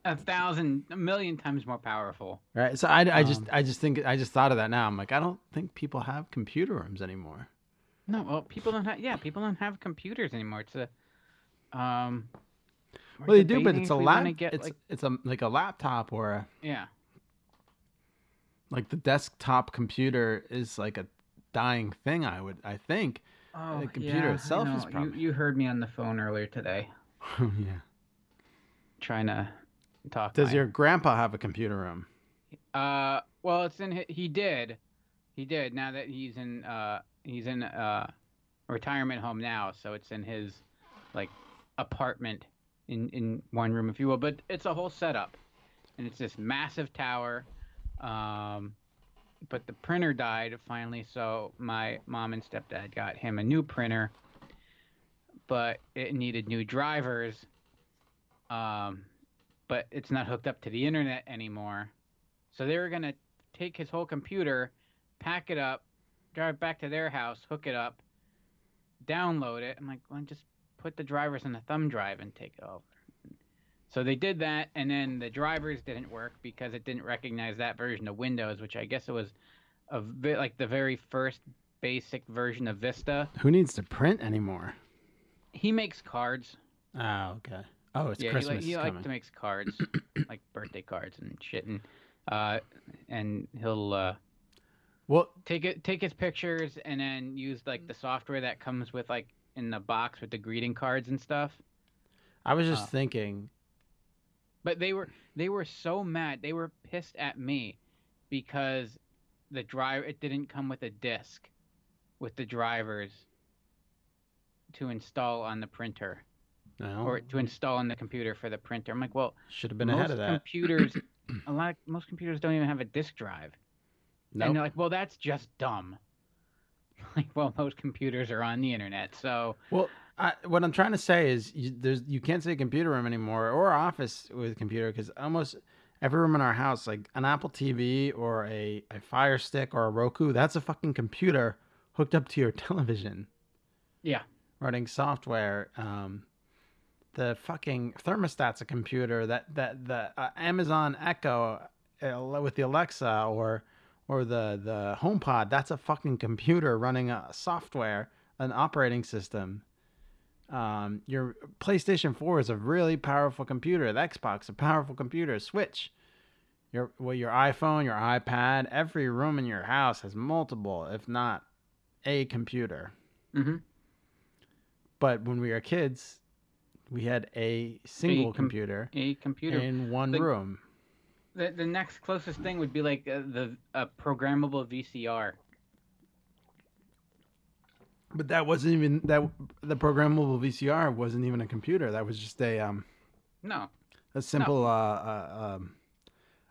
a thousand, a million times more powerful. Right, so I, I, um, just, I just think... I just thought of that now. I'm like, I don't think people have computer rooms anymore. No, well, people don't have... Yeah, people don't have computers anymore. It's a... Um, well, they do, but it's a lap... It's, like, it's a, like a laptop or a... Yeah. Like the desktop computer is like a dying thing. I would, I think. Oh, the computer yeah, itself is probably. You, you heard me on the phone earlier today. Oh yeah. Trying to talk. Does your grandpa have a computer room? Uh, well, it's in. He did, he did. Now that he's in, uh, he's in uh, retirement home now, so it's in his, like, apartment in in one room, if you will. But it's a whole setup, and it's this massive tower. Um, but the printer died finally, so my mom and stepdad got him a new printer, but it needed new drivers. Um, but it's not hooked up to the internet anymore, So they were going to take his whole computer, pack it up, drive back to their house, hook it up, download it. I'm like, well, just put the drivers in a thumb drive and take it over. So they did that, and then the drivers didn't work because it didn't recognize that version of Windows, which I guess it was a bit like the very first basic version of Vista. Who needs to print anymore? He makes cards. Oh, okay. Oh, it's yeah, Christmas. He, li- he likes to make cards, like birthday cards and shit, and uh, and he'll uh, well take it, take his pictures, and then use like the software that comes with like in the box with the greeting cards and stuff. I was just uh, thinking, but they were they were so mad. They were pissed at me because the driver it didn't come with a disc with the drivers to install on the printer. No. Or to install on the computer for the printer. I'm like, well, should have been ahead of that. Computers, a lot of, most computers don't even have a disk drive. Nope. And they're like, well, that's just dumb. Like, well, most computers are on the internet, so. Well, I, what I'm trying to say is, you, there's you can't say computer room anymore or office with computer because almost every room in our house, like an Apple T V or a, a Fire Stick or a Roku, that's a fucking computer hooked up to your television. Yeah. Running software. Um, the fucking thermostat's a computer. That that the uh, Amazon Echo uh, with the Alexa or or the the HomePod. That's a fucking computer running a software, an operating system. Um, your PlayStation four is a really powerful computer. The Xbox, a powerful computer. Switch. Your well, your iPhone, your iPad. Every room in your house has multiple, if not a computer. Mm-hmm. But when we were kids, we had a single a com- computer, a computer in one the, room. The the next closest thing would be like a, the a programmable V C R. But that wasn't even that the programmable V C R wasn't even a computer. That was just a um, no, a simple no. Uh, uh um,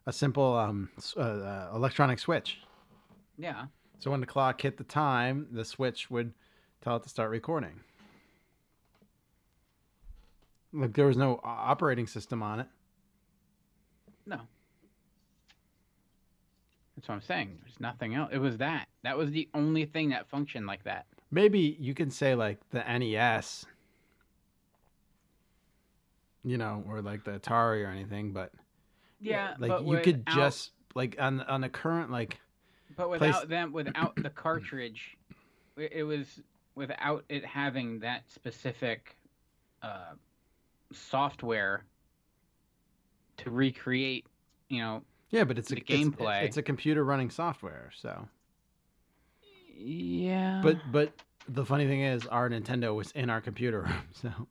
a simple um uh, uh, electronic switch. Yeah. So when the clock hit the time, the switch would tell it to start recording. Like, there was no operating system on it. No. That's what I'm saying. There's nothing else. It was that. That was the only thing that functioned like that. Maybe you can say, like, the N E S, you know, or, like, the Atari or anything, but... Yeah, like, but you without, could just, like, on on the current, like... But without place... them, without the cartridge, it was without it having that specific... Uh, software to recreate, you know, yeah, but it's the a gameplay. It's, it's a computer running software, so yeah. But but the funny thing is, our Nintendo was in our computer room, so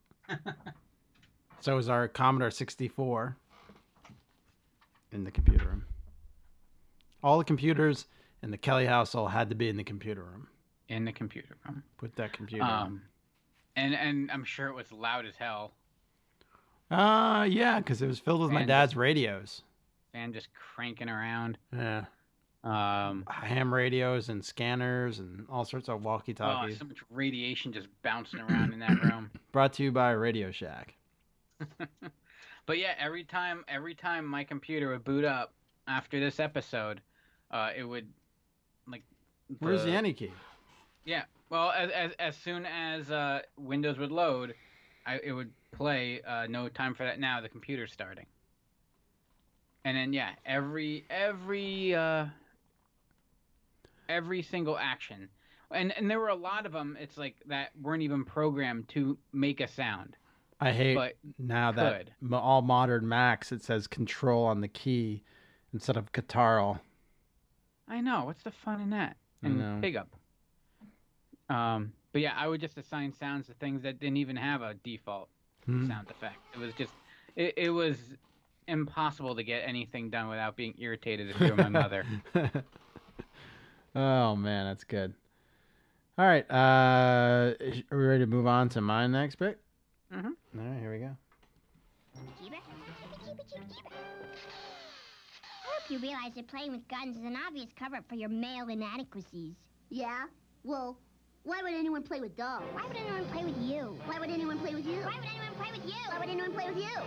so was our Commodore sixty-four in the computer room. All the computers in the Kelly household had to be in the computer room. In the computer room. Put that computer. Um, and and I'm sure it was loud as hell. Uh, yeah, because it was filled with fan my dad's just, radios. Fan just cranking around. Yeah. Um, ham radios and scanners and all sorts of walkie-talkies. Oh, so much radiation just bouncing around in that room. Brought to you by Radio Shack. But yeah, every time every time my computer would boot up after this episode, uh, it would, like... The, Where's the any key? Yeah, well, as as, as soon as uh, Windows would load, I, it would... play uh no time for that now, the computer's starting. And then yeah, every every uh every single action, and and there were a lot of them, it's like that weren't even programmed to make a sound. I hate but now could. That all modern Macs, it says control on the key instead of catarl. I know, what's the fun in that? And big up um but yeah, I would just assign sounds to things that didn't even have a default sound effect. It was just, it, it was impossible to get anything done without being irritated if you were my mother. Oh man, that's good. All right, uh, are we ready to move on to my next pick? Mm-hmm. All right, here we go. I hope you realize that playing with guns is an obvious cover-up for your male inadequacies. Yeah, well... Why would anyone play with dolls? Why would anyone play with you? Why would anyone play with you? Why would anyone play with you? Why would anyone play with you?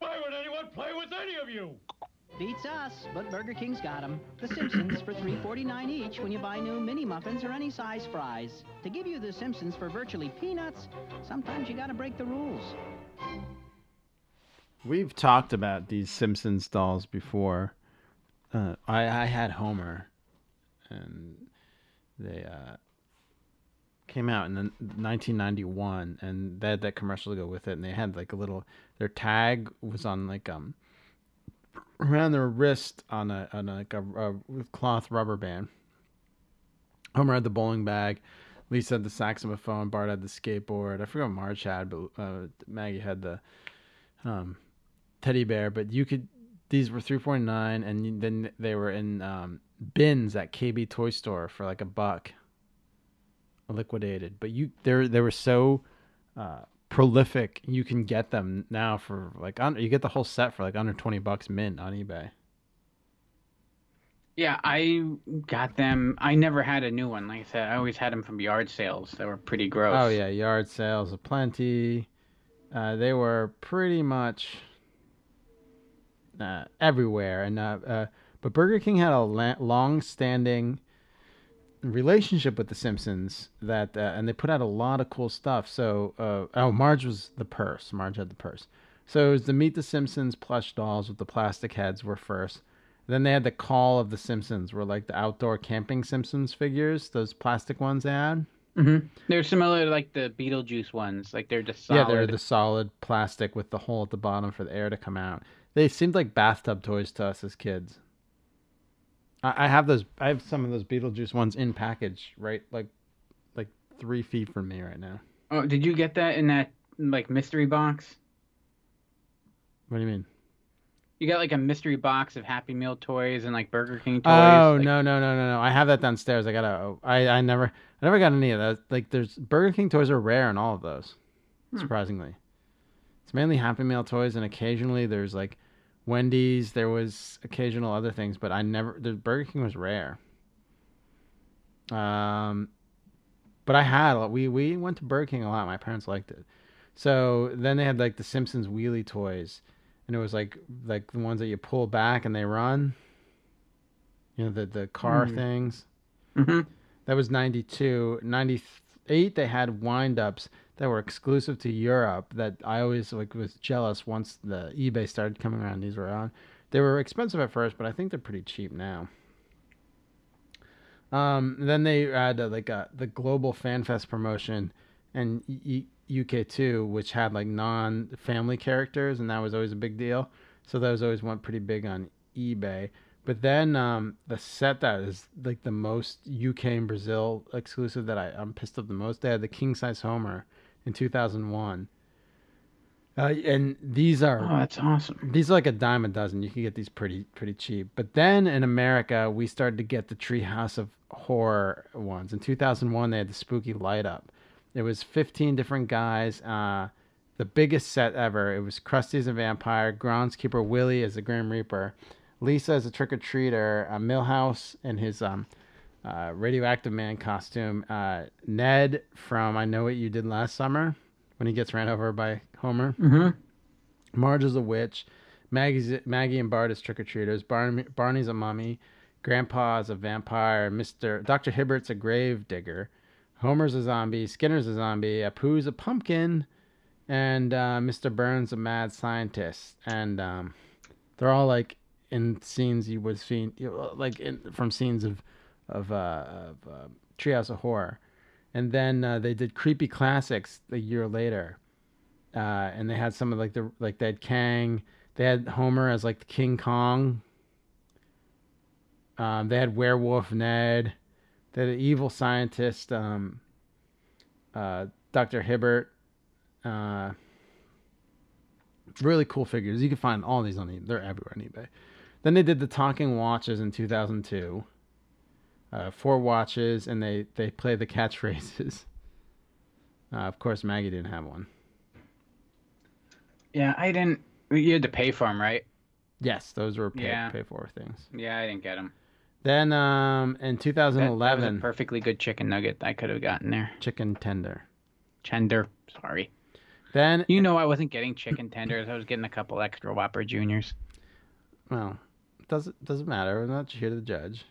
Why would anyone play with any of you? Beats us, but Burger King's got them. The Simpsons for three forty-nine each when you buy new mini muffins or any size fries. To give you the Simpsons for virtually peanuts, sometimes you gotta break the rules. We've talked about these Simpsons dolls before. Uh, I, I had Homer, and they uh, came out in nineteen ninety-one, and they had that commercial to go with it, and they had like a little, their tag was on like, um, around their wrist on a on a, like a, a cloth rubber band. Homer had the bowling bag, Lisa had the saxophone, Bart had the skateboard. I forgot what Marge had, but uh, Maggie had the um, teddy bear. But you could, these were three forty-nine, and then they were in um, bins at K B Toy Store for like a buck, liquidated. But you, they they were so Uh, prolific, you can get them now for like under, you get the whole set for like under twenty bucks mint on eBay. Yeah, I got them. I never had a new one. Like I said, I always had them from yard sales. They were pretty gross. Oh yeah, yard sales are plenty. Uh, they were pretty much uh, everywhere. And uh, uh, but Burger King had a la- long-standing relationship with the Simpsons that uh, and they put out a lot of cool stuff. So uh oh Marge was the purse. Marge had the purse. So it was the Meet the Simpsons plush dolls with the plastic heads were first. Then they had the Call of the Simpsons, were like the outdoor camping Simpsons figures, those plastic ones they had. Mm-hmm. They're similar to like the Beetlejuice ones. Like they're just solid. Yeah, they're the solid plastic with the hole at the bottom for the air to come out. They seemed like bathtub toys to us as kids. I have those. I have some of those Beetlejuice ones in package, right? Like, like three feet from me right now. Oh, did you get that in that like mystery box? What do you mean? You got like a mystery box of Happy Meal toys and like Burger King toys. Oh like... no no no no no! I have that downstairs. I gotta. I I never I never got any of that. Like, there's Burger King toys are rare in all of those. Hmm. Surprisingly, it's mainly Happy Meal toys, and occasionally there's like Wendy's, there was occasional other things, but I never, the Burger King was rare. Um, but I had, we, we went to Burger King a lot. My parents liked it. So then they had like the Simpsons wheelie toys, and it was like, like the ones that you pull back and they run, you know, the, the car mm. things. Mm-hmm. That was ninety-two, ninety-eight. They had wind ups that were exclusive to Europe that I always like was jealous once the eBay started coming around. These were on. They were expensive at first, but I think they're pretty cheap now. Um, then they had uh, like a, the Global Fan Fest promotion and e- U K two, which had like non-family characters, and that was always a big deal. So those always went pretty big on eBay. But then um, the set that is like the most U K and Brazil exclusive that I, I'm pissed off the most, they had the King Size Homer in two thousand one. Uh, and these are... Oh, that's awesome. These are like a dime a dozen. You can get these pretty pretty cheap. But then in America, we started to get the Treehouse of Horror ones. In two thousand one, they had the Spooky Light Up. It was fifteen different guys. Uh, the biggest set ever. It was Krusty as a vampire, groundskeeper Willie as the Grim Reaper, Lisa as a trick-or-treater, uh, Milhouse in his um, uh, Radioactive Man costume, uh, Ned from I Know What You Did Last Summer when he gets ran over by Homer, mm-hmm. Marge is a witch, Maggie's, Maggie and Bart as trick-or-treaters, Barney, Barney's a mummy, Grandpa is a vampire, Mister Doctor Hibbert's a grave digger, Homer's a zombie, Skinner's a zombie, Apu's a pumpkin, and uh, Mister Burns a mad scientist. And um, they're all like in scenes you would see, you know, like in, from scenes of of, uh, of uh, Treehouse of Horror. And then uh, they did Creepy Classics a year later, uh, and they had some of like the like they had Kang, they had Homer as like the King Kong. Um, they had Werewolf Ned, they had an evil scientist, um, uh, Doctor Hibbert. Uh, really cool figures. You can find all these on eBay. They're everywhere on eBay. Then they did the talking watches in two thousand two. Uh, four watches, and they, they play the catchphrases. Uh, of course, Maggie didn't have one. Yeah, I didn't. You had to pay for them, right? Yes, those were pay, yeah. pay for things. Yeah, I didn't get them. Then um, in two thousand eleven. That, that was a perfectly good chicken nugget I could have gotten there. Chicken tender. Tender, sorry. Then, you know I wasn't getting chicken tenders. I was getting a couple extra Whopper Juniors. Well, doesn't doesn't matter. I'm not here to judge.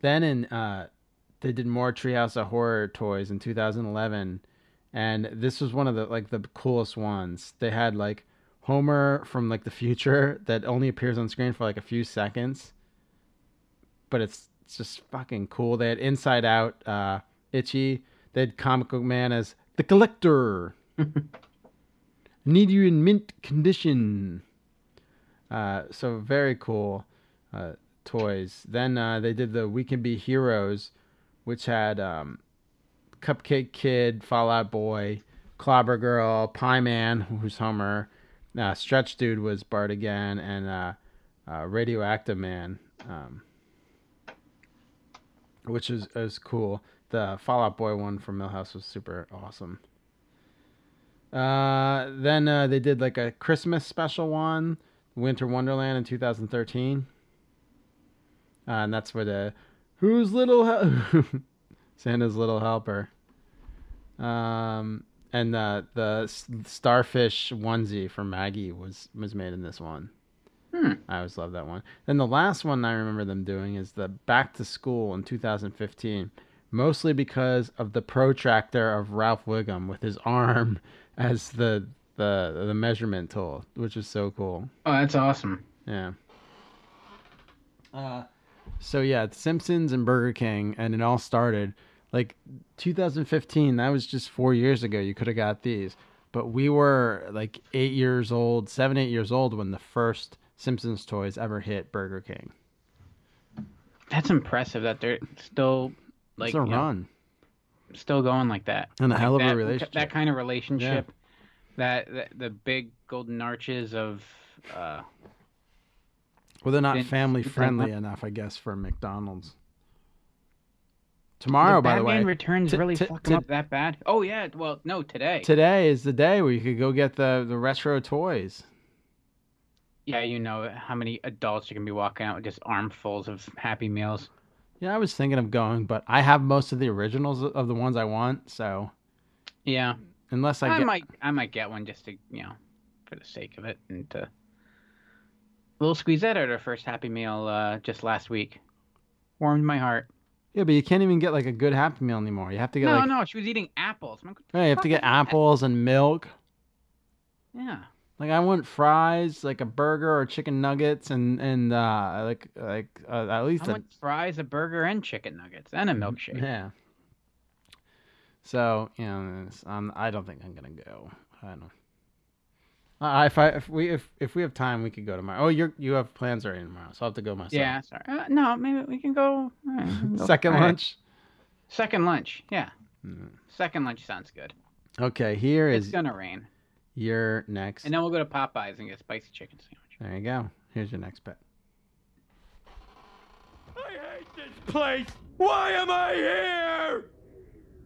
Then in uh, they did more Treehouse of Horror toys in two thousand eleven, and this was one of the like the coolest ones. They had like Homer from like the future that only appears on screen for like a few seconds, but it's it's just fucking cool. They had Inside Out, uh, Itchy. They had Comic Book Man as the Collector. Need you in mint condition. Uh, so very cool uh, toys. Then uh, they did the We Can Be Heroes, which had um, Cupcake Kid, Fallout Boy, Clobber Girl, Pie Man, who's Homer, uh, Stretch Dude was Bart again, and uh, uh, Radioactive Man, um, which is is cool. The Fallout Boy one from Milhouse was super awesome. Uh, then uh, they did like a Christmas special one, Winter Wonderland in two thousand thirteen. Uh, and that's where the Who's Little Hel- Santa's Little Helper. Um, and uh, the starfish onesie for Maggie was, was made in this one. Hmm. I always love that one. Then the last one I remember them doing is the Back to School in two thousand fifteen, mostly because of the protractor of Ralph Wiggum with his arm as the the the measurement tool, which is so cool. Oh, that's awesome. Yeah. Uh, so yeah, Simpsons and Burger King, and it all started like two thousand fifteen. That was just four years ago. You could have got these, but we were like eight years old, seven, eight years old when the first Simpsons toys ever hit Burger King. That's impressive that they're still like it's a run, know, still going like that. And a like hell of that, a relationship. That kind of relationship. Yeah. That, that the big golden arches of. Uh, Well, they're not family friendly enough, I guess, for McDonald's. Tomorrow, by the way, Batman Returns really fucking up that bad. Oh yeah, well, no, today. Today is the day where you could go get the, the retro toys. Yeah, you know how many adults are gonna be walking out with just armfuls of Happy Meals. Yeah, I was thinking of going, but I have most of the originals of the ones I want, so. Yeah. Unless I, I get... might, I might get one just to, you know, for the sake of it and to. Little Squeezette had her first Happy Meal uh, just last week. Warmed my heart. Yeah, but you can't even get like a good Happy Meal anymore. You have to get no, like... No, no, she was eating apples. Like, yeah, you have to get apples that? And milk. Yeah. Like I want fries, like a burger or chicken nuggets, and and uh, like like uh, at least I a... want fries, a burger, and chicken nuggets, and a milkshake. Yeah. So you know, um, I don't think I'm gonna go. I don't. Uh, if I if we if, if we have time, we could go tomorrow. Oh, you you have plans already tomorrow, so I'll have to go myself. Yeah, sorry. Uh, no, maybe we can go. Right, we can go. Second All lunch. Right. Second lunch, yeah. Mm. Second lunch sounds good. Okay, here it's is. It's gonna rain. Your next. And then we'll go to Popeyes and get a spicy chicken sandwich. There you go. Here's your next bet. I hate this place. Why am I here?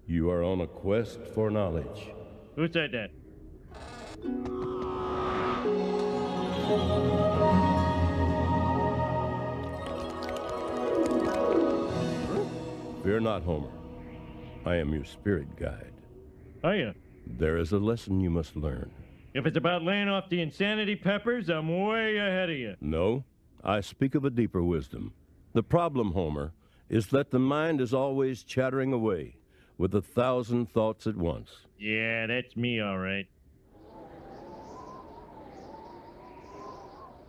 You are on a quest for knowledge. Who said that? Fear not, Homer. I am your spirit guide. Are you? There is a lesson you must learn. If it's about laying off the insanity peppers, I'm way ahead of you. No, I speak of a deeper wisdom. The problem, Homer, is that the mind is always chattering away with a thousand thoughts at once. Yeah, that's me, all right.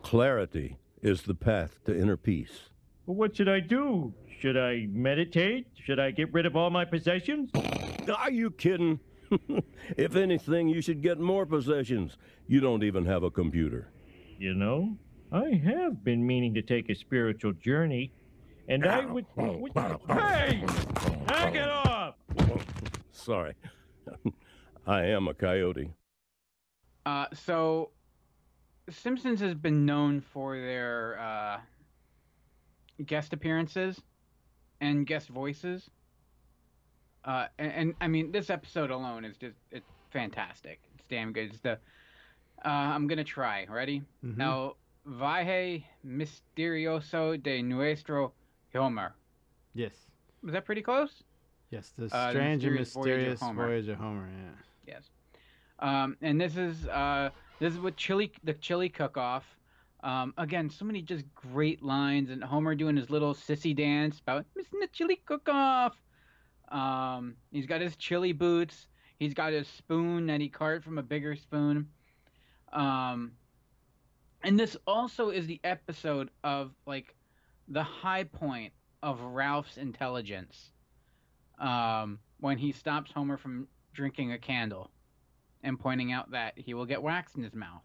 Clarity is the path to inner peace. Well, what should I do? Should I meditate? Should I get rid of all my possessions? Are you kidding? If anything, you should get more possessions. You don't even have a computer. You know, I have been meaning to take a spiritual journey, and I would... would hey! Knock it off! Sorry. I am a coyote. Uh, so... Simpsons has been known for their uh, guest appearances and guest voices. Uh, and, and, I mean, this episode alone is just it's fantastic. It's damn good. It's the, uh, I'm going to try. Ready? Mm-hmm. Now, Valle Misterioso de Nuestro Homer. Yes. Was that pretty close? Yes, the strange uh, the mysterious and mysterious voyage of Homer. Homer, yeah. Yes. Um, and this is... Uh, This is with chili, the chili cook-off, Um, again, so many just great lines, and Homer doing his little sissy dance about missing the chili cook-off. Um, he's got his chili boots. He's got his spoon that he carved from a bigger spoon. Um, and this also is the episode of, like, the high point of Ralph's intelligence, um, when he stops Homer from drinking a candle and pointing out that he will get wax in his mouth.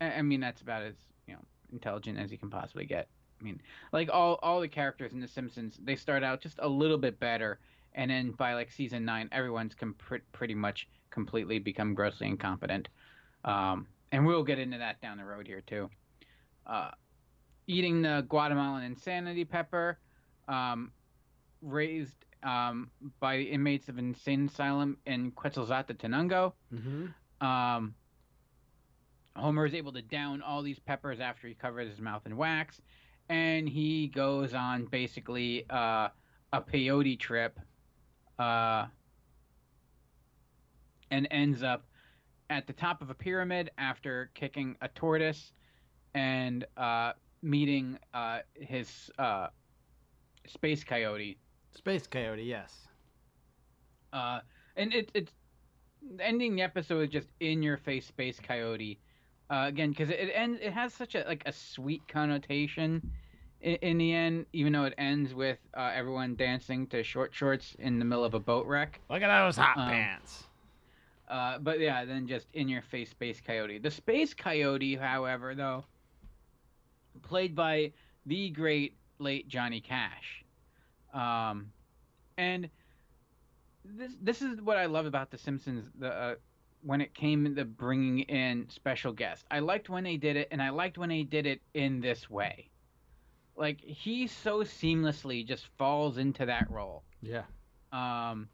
I mean, that's about as, you know, intelligent as you can possibly get. I mean, like all, all the characters in The Simpsons, they start out just a little bit better, and then by like season nine, everyone's com- pretty much completely become grossly incompetent. Um, and we'll get into that down the road here too. Uh, eating the Guatemalan insanity pepper, um, raised um, by the inmates of an insane asylum in Quetzalcoatl, Tenango. Mm-hmm. Um, Homer is able to down all these peppers after he covers his mouth in wax, and he goes on basically uh, a peyote trip uh, and ends up at the top of a pyramid after kicking a tortoise and uh, meeting uh, his uh, space coyote. Space coyote, yes. Uh, and it, it's ending the episode is just in-your-face space coyote. Uh, again, because it ends, it has such a like a sweet connotation in, in the end, even though it ends with uh, everyone dancing to Short Shorts in the middle of a boat wreck. Look at those hot um, pants. Uh, but yeah, then just in your face space coyote. The space coyote, however, though, played by the great late Johnny Cash, um, and this this is what I love about The Simpsons. The uh, when it came to bringing in special guests. I liked when they did it, and I liked when they did it in this way. Like, he so seamlessly just falls into that role. Yeah. Um,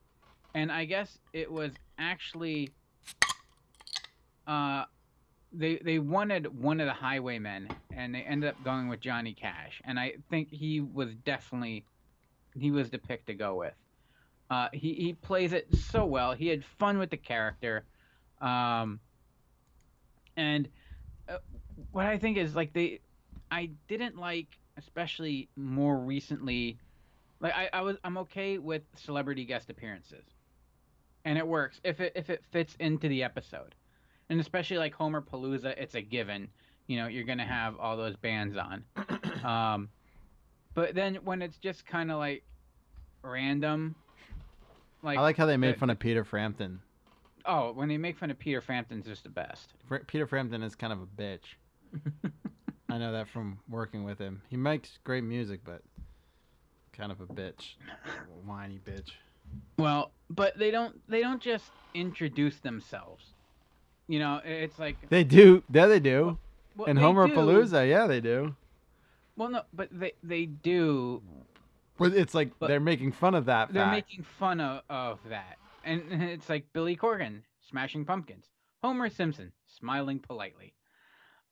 and I guess it was actually... Uh, they they wanted one of the Highwaymen, and they ended up going with Johnny Cash. And I think he was definitely... He was the pick to go with. Uh, he, he plays it so well. He had fun with the character. Um, and uh, what I think is, like, they, I didn't like, especially more recently, like, I, I was, I'm okay with celebrity guest appearances, and it works if it, if it fits into the episode, and especially like Homer Palooza, it's a given, you know, you're going to have all those bands on. um, but then when it's just kind of like random, like, I like how they made the, fun of Peter Frampton. Oh, when they make fun of Peter Frampton, it's just the best. Peter Frampton is kind of a bitch. I know that from working with him. He makes great music, but kind of a bitch, a whiny bitch. Well, but they don't. They don't just introduce themselves. You know, it's like they do. Yeah, they do. Well, and Homer Palooza, yeah, they do. Well, no, but they they do. But it's like but they're making fun of that. They're fact. making fun of, of that. And it's like Billy Corgan, Smashing Pumpkins. Homer Simpson, smiling politely.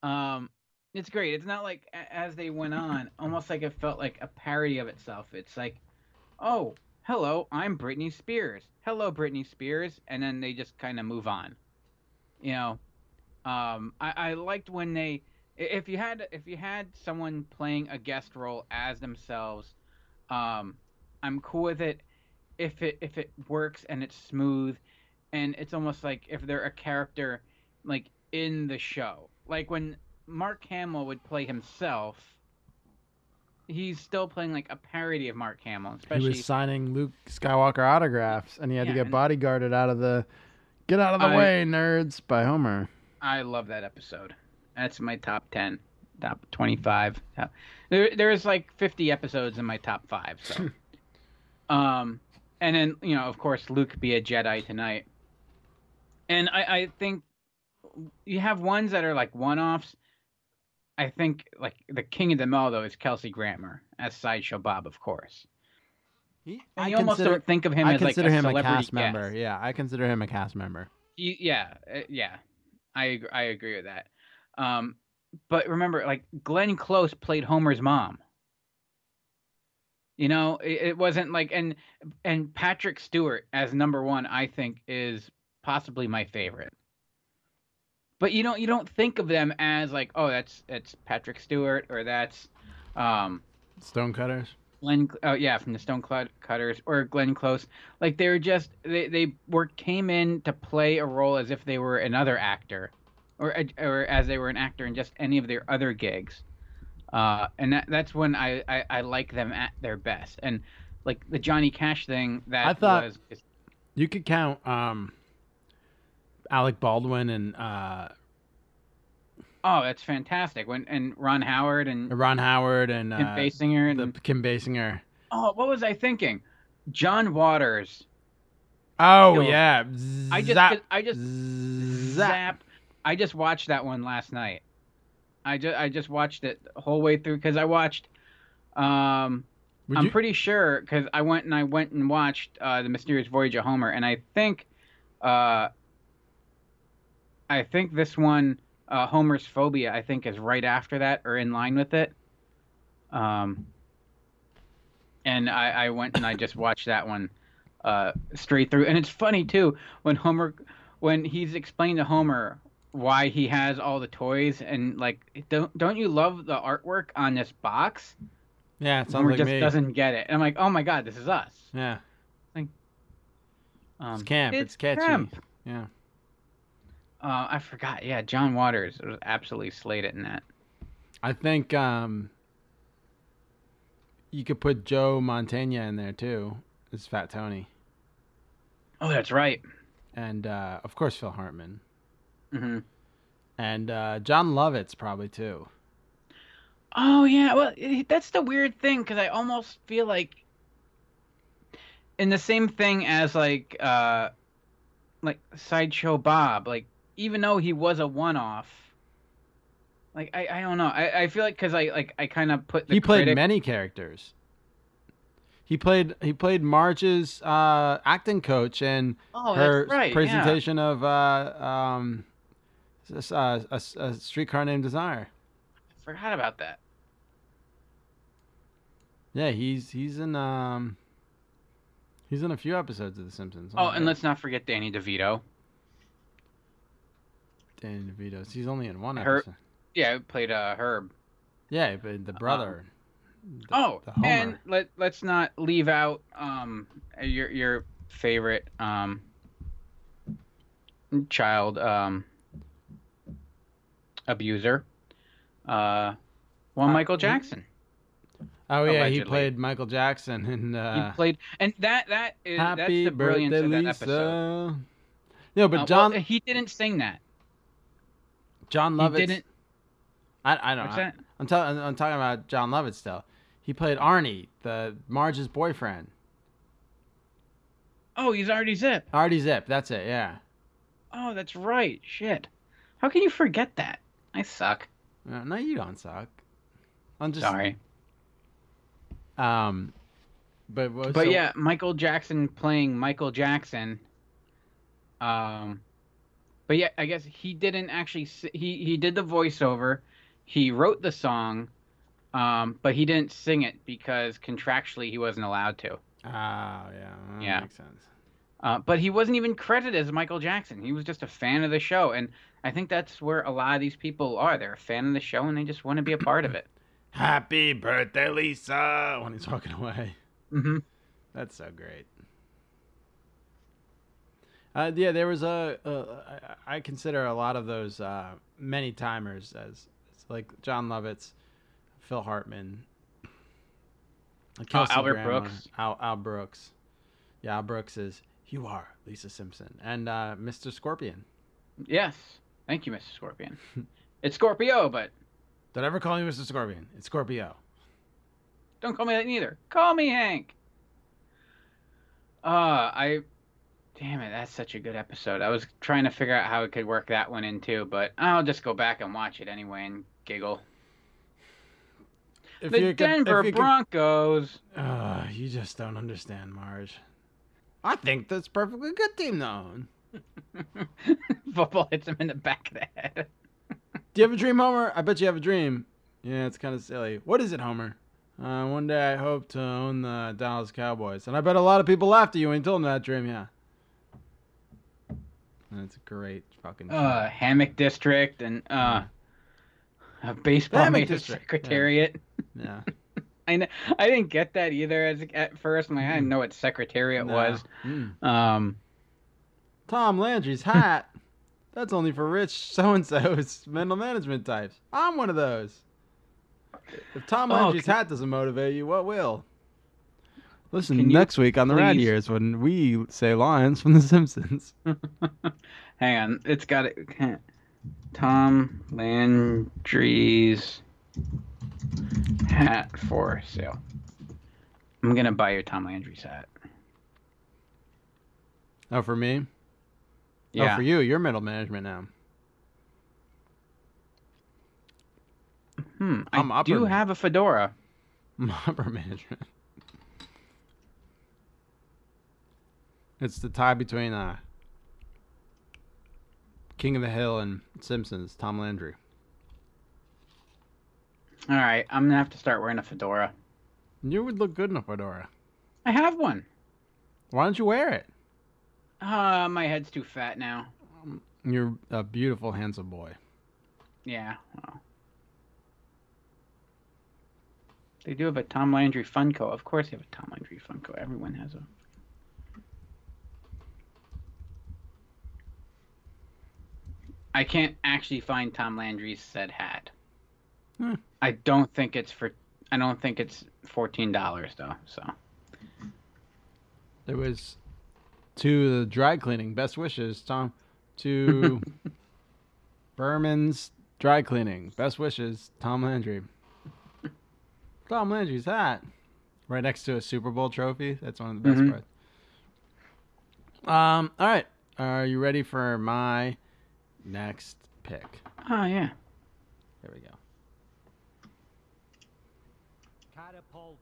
Um, it's great. It's not like, as they went on, almost like it felt like a parody of itself. It's like, oh, hello, I'm Britney Spears. Hello, Britney Spears. And then they just kind of move on. You know, um, I, I liked when they, if you had, if you had someone playing a guest role as themselves, um, I'm cool with it. If it if it works and it's smooth, and it's almost like if they're a character, like in the show, like when Mark Hamill would play himself, he's still playing like a parody of Mark Hamill. Especially he was signing Luke Skywalker autographs, and he had yeah, to get bodyguarded out of the get out of the I, way, nerds by Homer. I love that episode. That's my top ten, top twenty-five. Top, there there's like fifty episodes in my top five. So, um. And then, you know, of course, Luke be a Jedi tonight. And I, I think you have ones that are like one-offs. I think like the king of them all, though, is Kelsey Grammer as Sideshow Bob, of course. He, I you almost don't think of him I as like a, him a cast guest. member. Yeah, I consider him a cast member. He, yeah, yeah, I I agree with that. Um, but remember, like Glenn Close played Homer's mom. You know, it wasn't like, and and Patrick Stewart as number one, I think, is possibly my favorite. But you don't you don't think of them as like, oh, that's that's Patrick Stewart, or that's um, Stonecutters. Glenn, oh yeah, from the Stonecutters, or Glenn Close. Like they were just they they were came in to play a role as if they were another actor, or or as they were an actor in just any of their other gigs. Uh, and that that's when I, I, I like them at their best. And like the Johnny Cash thing, that I thought was just... you could count um, Alec Baldwin and uh... oh, that's fantastic. When and Ron Howard and Ron Howard and Kim uh, Basinger and the, Kim Basinger. Oh, what was I thinking? John Waters. Oh Yo, yeah, zap. I just I just zap. zap. I just watched that one last night. I just I just watched it the whole way through because I watched. Um, Would I'm you... pretty sure because I went and I went and watched uh, The Mysterious Voyage of Homer, and I think, uh, I think this one uh, Homer's Phobia I think is right after that or in line with it. Um, and I, I went and I just watched that one uh, straight through, and it's funny too when Homer when he's explained to Homer why he has all the toys, and like don't don't you love the artwork on this box? Yeah, it sounds Homer like just me. Doesn't get it. And I'm like, oh my god, this is us. Yeah, like, um, it's camp. It's, it's catchy. Camp. Yeah. Uh, I forgot. Yeah, John Waters was absolutely slayed it in that. I think um, you could put Joe Mantegna in there too. It's Fat Tony. Oh, that's right. And uh, of course, Phil Hartman. Mm-hmm. And uh, John Lovitz probably too. Oh yeah, well that's the weird thing because I almost feel like in the same thing as like uh, like Sideshow Bob, like even though he was a one-off, like I, I don't know, I, I feel like because I like I kind of put the he played critic... many characters. He played he played Marge's uh, acting coach and oh, her right, presentation yeah. of. Uh, um, Uh, a, a Streetcar Named Desire. I forgot about that. Yeah, he's he's in um he's in a few episodes of The Simpsons. Oh, and let's not forget Danny DeVito. Danny DeVito. He's only in one Her- episode. Yeah, he played uh, Herb. Yeah, he played the brother. Um, the, oh, the and let let's not leave out um your your favorite um child um. abuser, uh, well, uh, Michael Jackson. Oh yeah, allegedly. He played Michael Jackson, and uh, he played, and that that is that's the brilliance of that Lisa. episode. No, but uh, John, well, he didn't sing that. John Lovitz. He didn't. I I don't. What's know. That? I'm talking. I'm talking about John Lovitz still. He played Arnie, the Marge's boyfriend. Oh, he's Artie Zip. Artie Zip. That's it. Yeah. Oh, that's right. Shit. How can you forget that? I suck. No, no, you don't suck. I'm just sorry. Um, but what, but so... yeah, Michael Jackson playing Michael Jackson. Um, but yeah, I guess he didn't actually. He he did the voiceover. He wrote the song, um, but he didn't sing it because contractually he wasn't allowed to. Oh yeah, that yeah, makes sense. Uh, but he wasn't even credited as Michael Jackson. He was just a fan of the show. And I think that's where a lot of these people are. They're a fan of the show, and they just want to be a part of it. Happy birthday, Lisa, when he's walking away. Mm-hmm. That's so great. Uh, yeah, there was a... Uh, I consider a lot of those uh, many-timers as... It's like John Lovitz, Phil Hartman. Oh, Albert Grandma, Brooks. Al, Al Brooks. Yeah, Al Brooks is... You are Lisa Simpson and uh, Mister Scorpion. Yes. Thank you, Mister Scorpion. It's Scorpio, but... Don't ever call me Mister Scorpion. It's Scorpio. Don't call me that neither. Call me Hank. Uh, I... Damn it, that's such a good episode. I was trying to figure out how I could work that one in too, but I'll just go back and watch it anyway and giggle. If the Denver can, Broncos. Can... Uh, you just don't understand, Marge. I think that's perfectly good team, though. Football hits him in the back of the head. Do you have a dream, Homer? I bet you have a dream. Yeah, it's kind of silly. What is it, Homer? Uh, one day I hope to own the Dallas Cowboys. And I bet a lot of people laughed at you until that dream, yeah. Uh, It's a great fucking show. Uh, Hammock District and uh, a baseball made a secretariat. Yeah. yeah. I know, I didn't get that either as at first. I'm like, I didn't know what secretariat no. was. Mm. Um, Tom Landry's hat. That's only for rich so-and-so's mental management types. I'm one of those. If Tom Landry's oh, okay. hat doesn't motivate you, what will? Listen, Can next week on the Rad Years when we say lines from The Simpsons. Hang on. It's got it. Tom Landry's hat for sale. I'm going to buy your Tom Landry's hat. Oh, for me? Yeah. Oh, for you. You're middle management now. Hmm. I'm I upper do have a fedora. I'm upper management. It's the tie between uh, King of the Hill and Simpsons, Tom Landry. All right, I'm going to have to start wearing a fedora. You would look good in a fedora. I have one. Why don't you wear it? Uh, my head's too fat now. Um, you're a beautiful, handsome boy. Yeah. Well. They do have a Tom Landry Funko. Of course they have a Tom Landry Funko. Everyone has a... I can't actually find Tom Landry's said hat. Hmm. I don't think it's for. I don't think it's fourteen dollars though. So it was to the dry cleaning. Best wishes, Tom. To Berman's dry cleaning. Best wishes, Tom Landry. Tom Landry's hat, right next to a Super Bowl trophy. That's one of the best mm-hmm. parts. Um. All right. Are you ready for my? Next pick. Oh, yeah. Here we go. Catapult.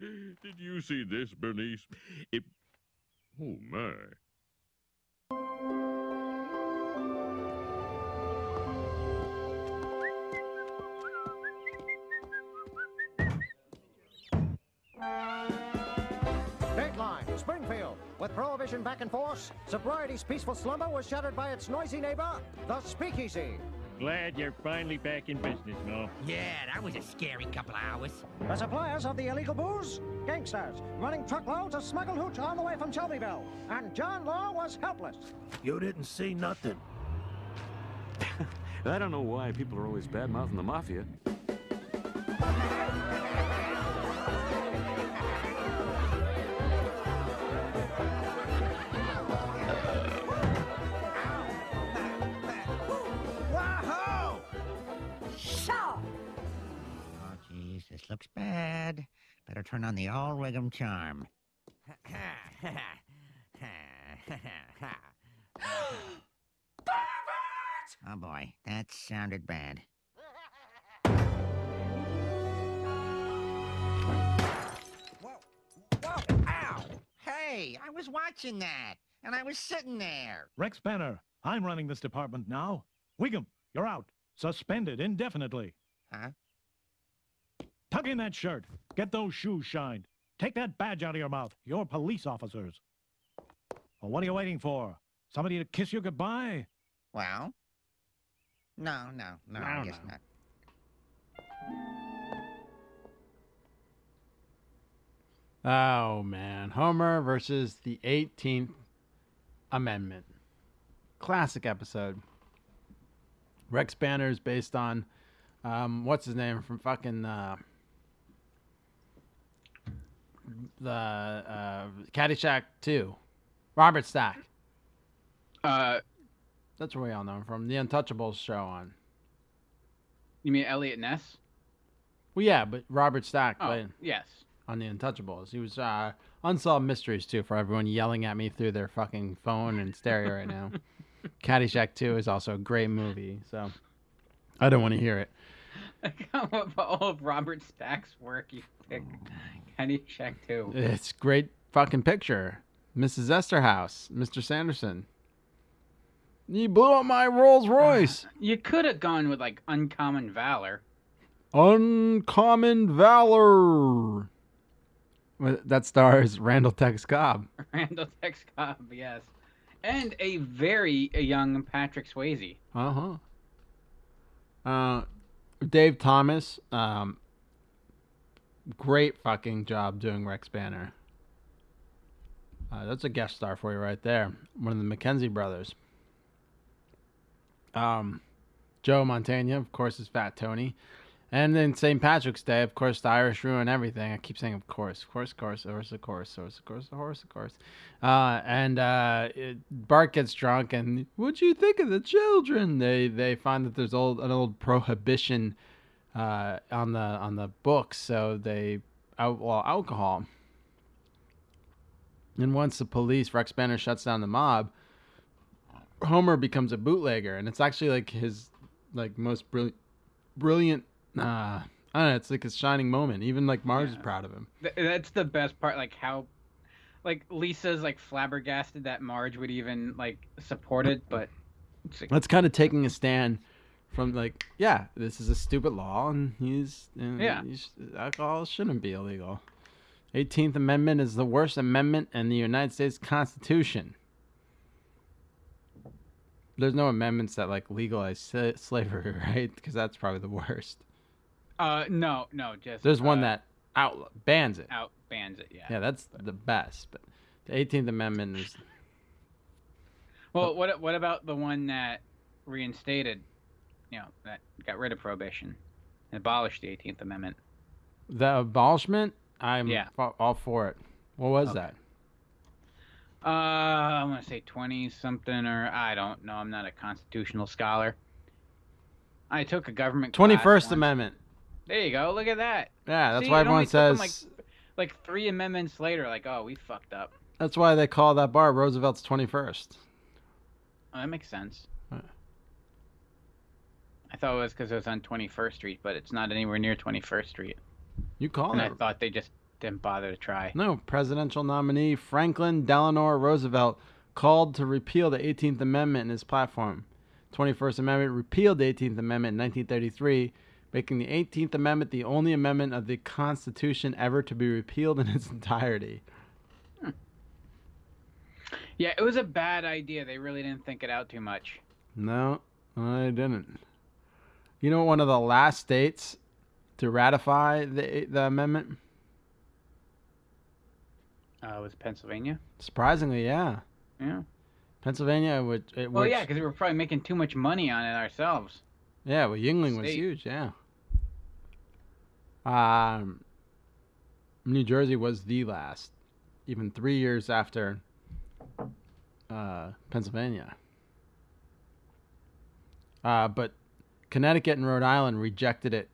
Did you see this, Bernice? It... Oh, my. Dateline, Springfield. With prohibition back in force, sobriety's peaceful slumber was shattered by its noisy neighbor, the Speakeasy. Glad you're finally back in business, Mo. Yeah, that was a scary couple of hours. The suppliers of the illegal booze? Gangsters, running truckloads of smuggled hooch on the way from Shelbyville. And John Law was helpless. You didn't see nothing. I don't know why people are always bad-mouthing the mafia. Looks bad. Better turn on the all Wiggum charm. Oh boy, that sounded bad. Whoa! Whoa! Ow! Hey, I was watching that, and I was sitting there. Rex Banner, I'm running this department now. Wiggum, you're out. Suspended indefinitely. Huh? Tuck in that shirt. Get those shoes shined. Take that badge out of your mouth. You're police officers. Well, what are you waiting for? Somebody to kiss you goodbye? Well, no, no, no, no I guess no. not. Oh, man. Homer versus the eighteenth Amendment. Classic episode. Rex Banner is based on... Um, what's his name from fucking, uh, the, uh, Caddyshack two, Robert Stack. Uh, that's where we all know him from. The Untouchables show on. You mean Elliot Ness? Well, yeah, but Robert Stack oh, played yes. on The Untouchables. He was, uh, Unsolved Mysteries too, for everyone yelling at me through their fucking phone and stereo right now. Caddyshack two is also a great movie, so. I don't want to hear it. I got up all of Robert Stack's work. You pick Caddyshack two. It's great fucking picture. Missus Esterhaus, Mister Sanderson. You blew up my Rolls Royce. Uh, you could have gone with like Uncommon Valor. Uncommon Valor. That stars Randall Tex Cobb. Randall Tex Cobb, yes. And a very young Patrick Swayze. Uh-huh. Uh, Dave Thomas, um, great fucking job doing Rex Banner. Uh, that's a guest star for you right there. One of the McKenzie brothers. Um, Joe Mantegna, of course, is Fat Tony. And then Saint Patrick's Day, of course, the Irish ruin everything. I keep saying, of course, of course, of course, of course, of course, of course, of course, of course. Uh, and uh, it, Bart gets drunk, and what'd you think of the children? They they find that there's old an old prohibition uh, on the on the books, so they outlaw alcohol. And once the police, Rex Banner shuts down the mob. Homer becomes a bootlegger, and it's actually like his like most brilliant brilliant. Nah, I don't know. It's like a shining moment. Even like Marge yeah. is proud of him. Th- that's the best part. Like how, like Lisa's like flabbergasted that Marge would even like support it, but it's like, that's kind of taking a stand from like, yeah, this is a stupid law, and he's and yeah, he's, alcohol shouldn't be illegal. eighteenth Amendment is the worst amendment in the United States Constitution. There's no amendments that like legalize sl- slavery, right? Because that's probably the worst. Uh, no, no, just... There's uh, one that out bans it. Out bans it, yeah. Yeah, that's the best. But the eighteenth Amendment is... Well, what what about the one that reinstated, you know, that got rid of prohibition and abolished the eighteenth Amendment? The abolishment? I'm yeah. all for it. What was okay. that? Uh, I want to say twenty-something, or I don't know. I'm not a constitutional scholar. I took a government twenty-first class Amendment. There you go. Look at that. Yeah, that's See, why everyone says... Like, like three amendments later, like, oh, we fucked up. That's why they call that bar Roosevelt's twenty-first. Oh, that makes sense. Huh. I thought it was because it was on twenty-first Street, but it's not anywhere near twenty-first Street. You call and it. And I thought they just didn't bother to try. No, presidential nominee Franklin Delano Roosevelt called to repeal the eighteenth Amendment in his platform. twenty-first Amendment repealed the eighteenth Amendment in nineteen thirty-three, making the eighteenth Amendment the only amendment of the Constitution ever to be repealed in its entirety. Yeah, it was a bad idea. They really didn't think it out too much. No, I didn't. You know one of the last states to ratify the the amendment? Uh, was it Pennsylvania? Surprisingly, yeah. Yeah. Pennsylvania would... It well, works. Yeah, because we were probably making too much money on it ourselves. Yeah, well, Yingling State. was huge, yeah. Um, New Jersey was the last, even three years after uh, Pennsylvania. Uh, but Connecticut and Rhode Island rejected it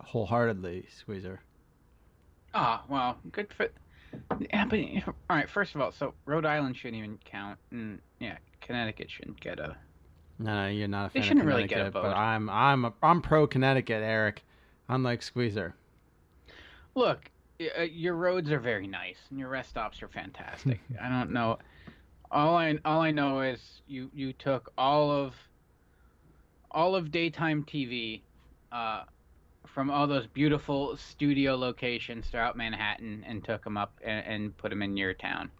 wholeheartedly, Squeezer. Ah, oh, well, good for... Yeah, but, all right, first of all, so Rhode Island shouldn't even count, and yeah, Connecticut shouldn't get a... No, no, you're not a fan of Connecticut. They shouldn't really get a vote. But I'm, I'm, a, I'm pro-Connecticut, Eric, unlike Squeezer. Look, uh, your roads are very nice, and your rest stops are fantastic. I don't know. All I, all I know is you, you took all of, all of daytime T V, uh... from all those beautiful studio locations throughout Manhattan and took them up and, and put them in your town.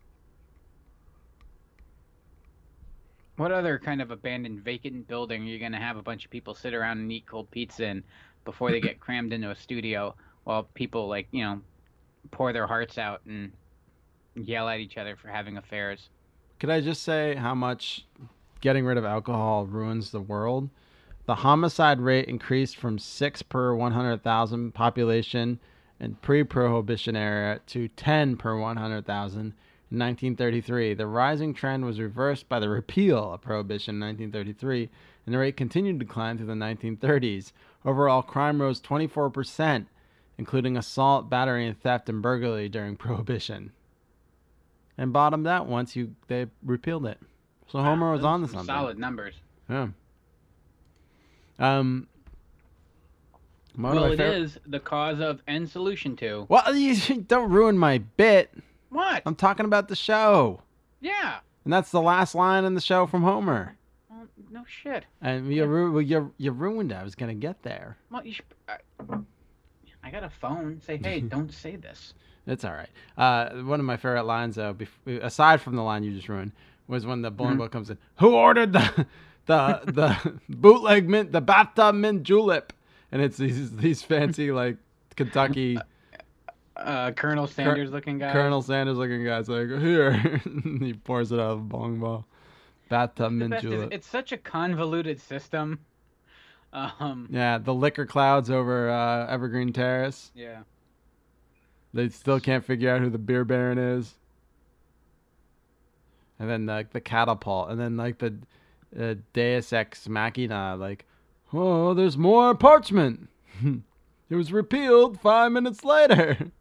What other kind of abandoned vacant building are you going to have a bunch of people sit around and eat cold pizza in before they get crammed into a studio while people, like, you know, pour their hearts out and yell at each other for having affairs? Could I just say how much getting rid of alcohol ruins the world? The homicide rate increased from six per one hundred thousand population in pre-prohibition era to ten per one hundred thousand in nineteen thirty-three. The rising trend was reversed by the repeal of prohibition in nineteen thirty-three, and the rate continued to climb through the nineteen thirties. Overall, crime rose twenty-four percent, including assault, battery, and theft and burglary during prohibition. And bottomed out once you they repealed it. So wow, Homer was on to something. Solid numbers. Yeah. Um, well, it favorite... is the cause of and solution to. Well, you don't ruin my bit. What? I'm talking about the show. Yeah. And that's the last line in the show from Homer. Well, no shit. And you, yeah. ru- you, you ruined it. I was going to get there. Well, you should... I, I got a phone. Say, hey, don't say this. It's all right. Uh, one of my favorite lines, uh, bef- aside from the line you just ruined, was when the bowling mm-hmm. ball comes in. Who ordered the the the bootleg mint, the bathtub mint julep? And it's these these fancy like Kentucky. Uh, Colonel Sanders looking guy. Colonel Sanders looking guy's like, here. He pours it out of a bong ball. Bathtub mint julep. It's such a convoluted system. Um, yeah, the liquor clouds over uh, Evergreen Terrace. Yeah. They still can't figure out who the beer baron is. And then like the catapult. And then like the uh, Deus Ex Machina. Like, oh, there's more parchment. It was repealed five minutes later.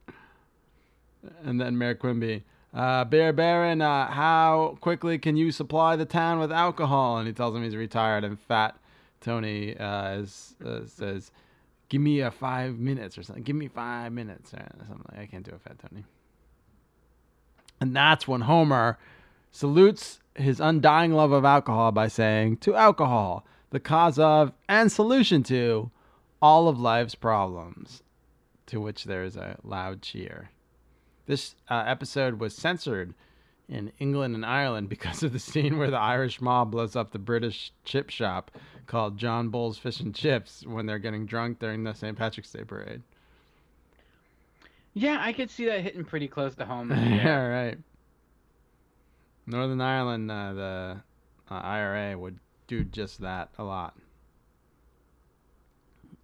And then Mayor Quimby, uh, Beer Baron, uh, how quickly can you supply the town with alcohol? And he tells him he's retired, and Fat Tony uh, is, uh, says, give me a five minutes or something. Give me five minutes or something. Like, I can't do a Fat Tony. And that's when Homer salutes his undying love of alcohol by saying, to alcohol, the cause of and solution to all of life's problems, to which there is a loud cheer. This uh, episode was censored in England and Ireland because of the scene where the Irish mob blows up the British chip shop called John Bull's Fish and Chips when they're getting drunk during the Saint Patrick's Day parade. Yeah, I could see that hitting pretty close to home. Yeah, right. Northern Ireland, uh, the uh, I R A would do just that a lot.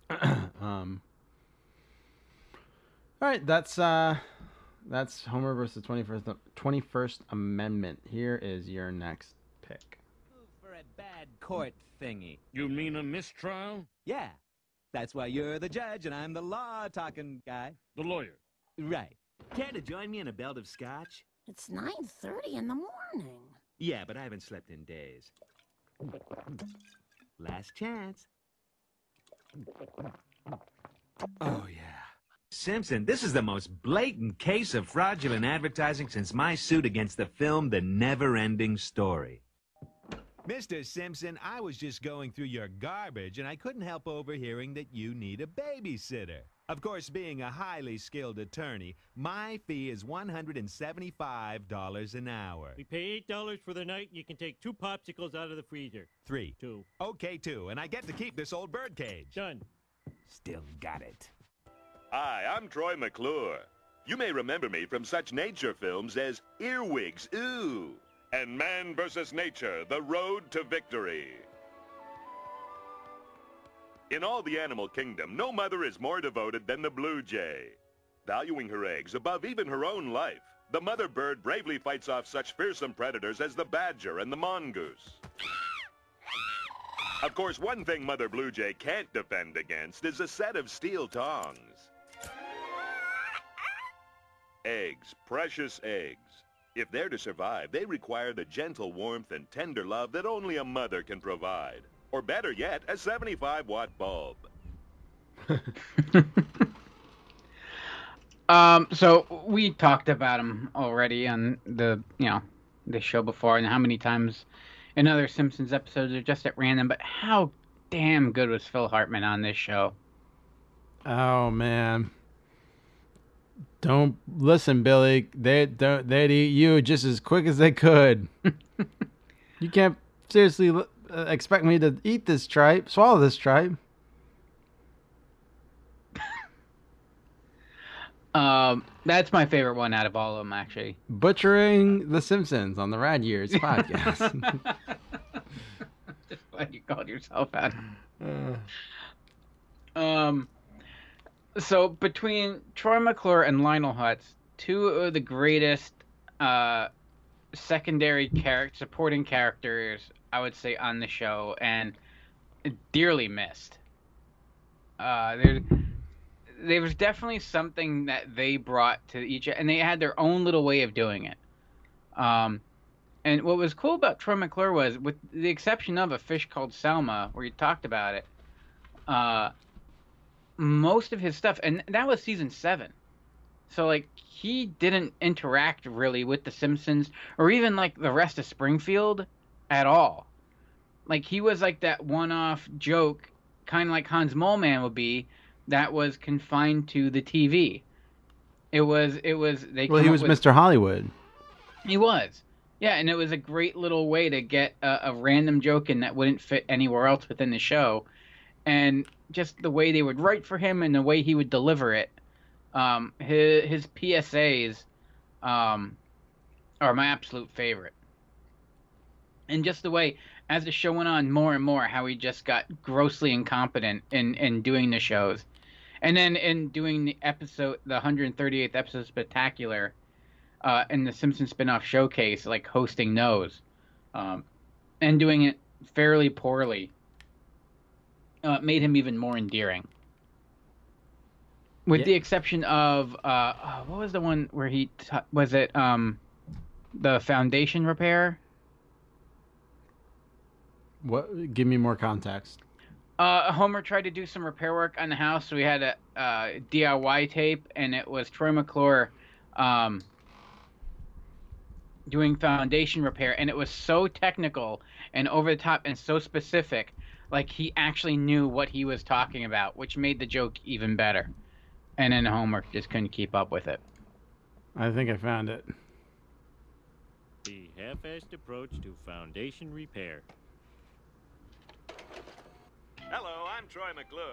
um all right, that's uh that's Homer versus twenty-first Amendment. Here is your next pick. For a bad court thingy. You mean a mistrial? Yeah, that's why you're the judge and I'm the law talking guy, the lawyer, right? Care to join me in a belt of scotch? It's nine thirty in the morning. Yeah, but I haven't slept in days. Last chance. Oh, yeah. Simpson, this is the most blatant case of fraudulent advertising since my suit against the film The Never-Ending Story. Mister Simpson, I was just going through your garbage, and I couldn't help overhearing that you need a babysitter. Of course, being a highly skilled attorney, my fee is one hundred seventy-five dollars an hour. We pay eight dollars for the night, and you can take two popsicles out of the freezer. Three. Two. Okay, two. And I get to keep this old birdcage. Done. Still got it. Hi, I'm Troy McClure. You may remember me from such nature films as Earwigs, Ooh! And Man versus. Nature, The Road to Victory. In all the animal kingdom, no mother is more devoted than the blue jay. Valuing her eggs above even her own life, the mother bird bravely fights off such fearsome predators as the badger and the mongoose. Of course, one thing Mother Blue Jay can't defend against is a set of steel tongs. Eggs, precious eggs. If they're to survive, they require the gentle warmth and tender love that only a mother can provide. Or better yet, a seventy-five watt bulb. um, so we talked about him already on the you know the show before, and how many times in other Simpsons episodes are just at random. But how damn good was Phil Hartman on this show? Oh man! Don't listen, Billy. They don't. They'd eat you just as quick as they could. You can't seriously. Li- Uh, expect me to eat this tripe, swallow this tripe. um, that's my favorite one out of all of them, actually. Butchering the Simpsons on the Rad Years podcast. Just glad you called yourself out. Uh. Um, so between Troy McClure and Lionel Hutz, two of the greatest uh, secondary char- supporting characters, I would say, on the show, and dearly missed. Uh, there, there was definitely something that they brought to each, and they had their own little way of doing it. Um, and what was cool about Troy McClure was, with the exception of A Fish Called Selma, where you talked about it, uh, most of his stuff, and that was season seven. So, like, he didn't interact really with The Simpsons, or even, like, the rest of Springfield at all. Like, he was like that one-off joke, kind of like Hans Moleman would be, that was confined to the T V. It was, it was, they Well, he was with, Mister Hollywood. He was. Yeah, and it was a great little way to get a, a random joke in that wouldn't fit anywhere else within the show. And just the way they would write for him and the way he would deliver it. Um, his, his P S As um, are my absolute favorite. And just the way, as the show went on, more and more, how he just got grossly incompetent in, in doing the shows. And then in doing the episode, the one hundred thirty-eighth episode Spectacular, uh, in the Simpsons spinoff showcase, like hosting those, um, and doing it fairly poorly, uh, made him even more endearing. With yeah. the exception of, uh, oh, what was the one where he, t- was it um, the foundation repair? What? Give me more context. Uh, Homer tried to do some repair work on the house. So we had a uh, D I Y tape, and it was Troy McClure um, doing foundation repair. And it was so technical and over the top and so specific, like he actually knew what he was talking about, which made the joke even better. And then Homer just couldn't keep up with it. I think I found it. The half-assed approach to foundation repair. Hello, I'm Troy McClure.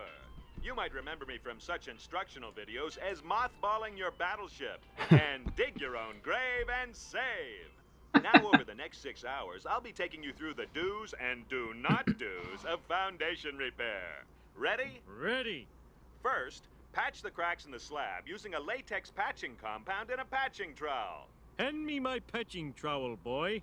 You might remember me from such instructional videos as mothballing your battleship and dig your own grave and save. Now over the next six hours, I'll be taking you through the do's and do not do's of foundation repair. Ready? Ready. First, patch the cracks in the slab using a latex patching compound and a patching trowel. Hand me my patching trowel, boy.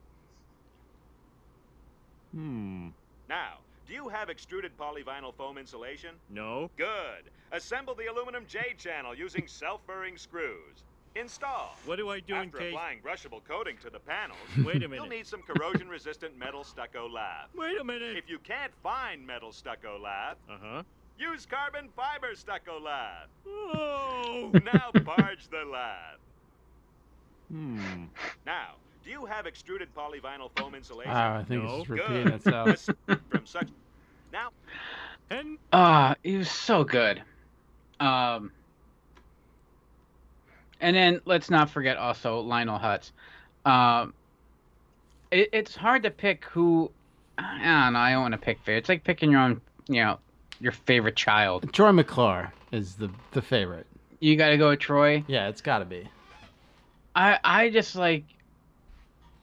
Hmm. Now, do you have extruded polyvinyl foam insulation? No. Good. Assemble the aluminum J-channel using self-burring screws. Install. What do I do After in case... After applying brushable coating to the panels, Wait a minute. You'll need some corrosion-resistant metal stucco lab. Wait a minute. If you can't find metal stucco lab, uh-huh. use carbon fiber stucco lab. Oh! Now barge the lab. Hmm. Now... Do you have extruded polyvinyl foam insulation? Wow, I think no. it's repeating itself. From such now. And ah, uh, he was so good. Um, and then let's not forget also Lionel Hutz. Um, it, it's hard to pick who. I don't know. I don't want to pick favorite. It's like picking your own, you know, your favorite child. Troy McClure is the the favorite. You got to go with Troy. Yeah, it's got to be. I I just like.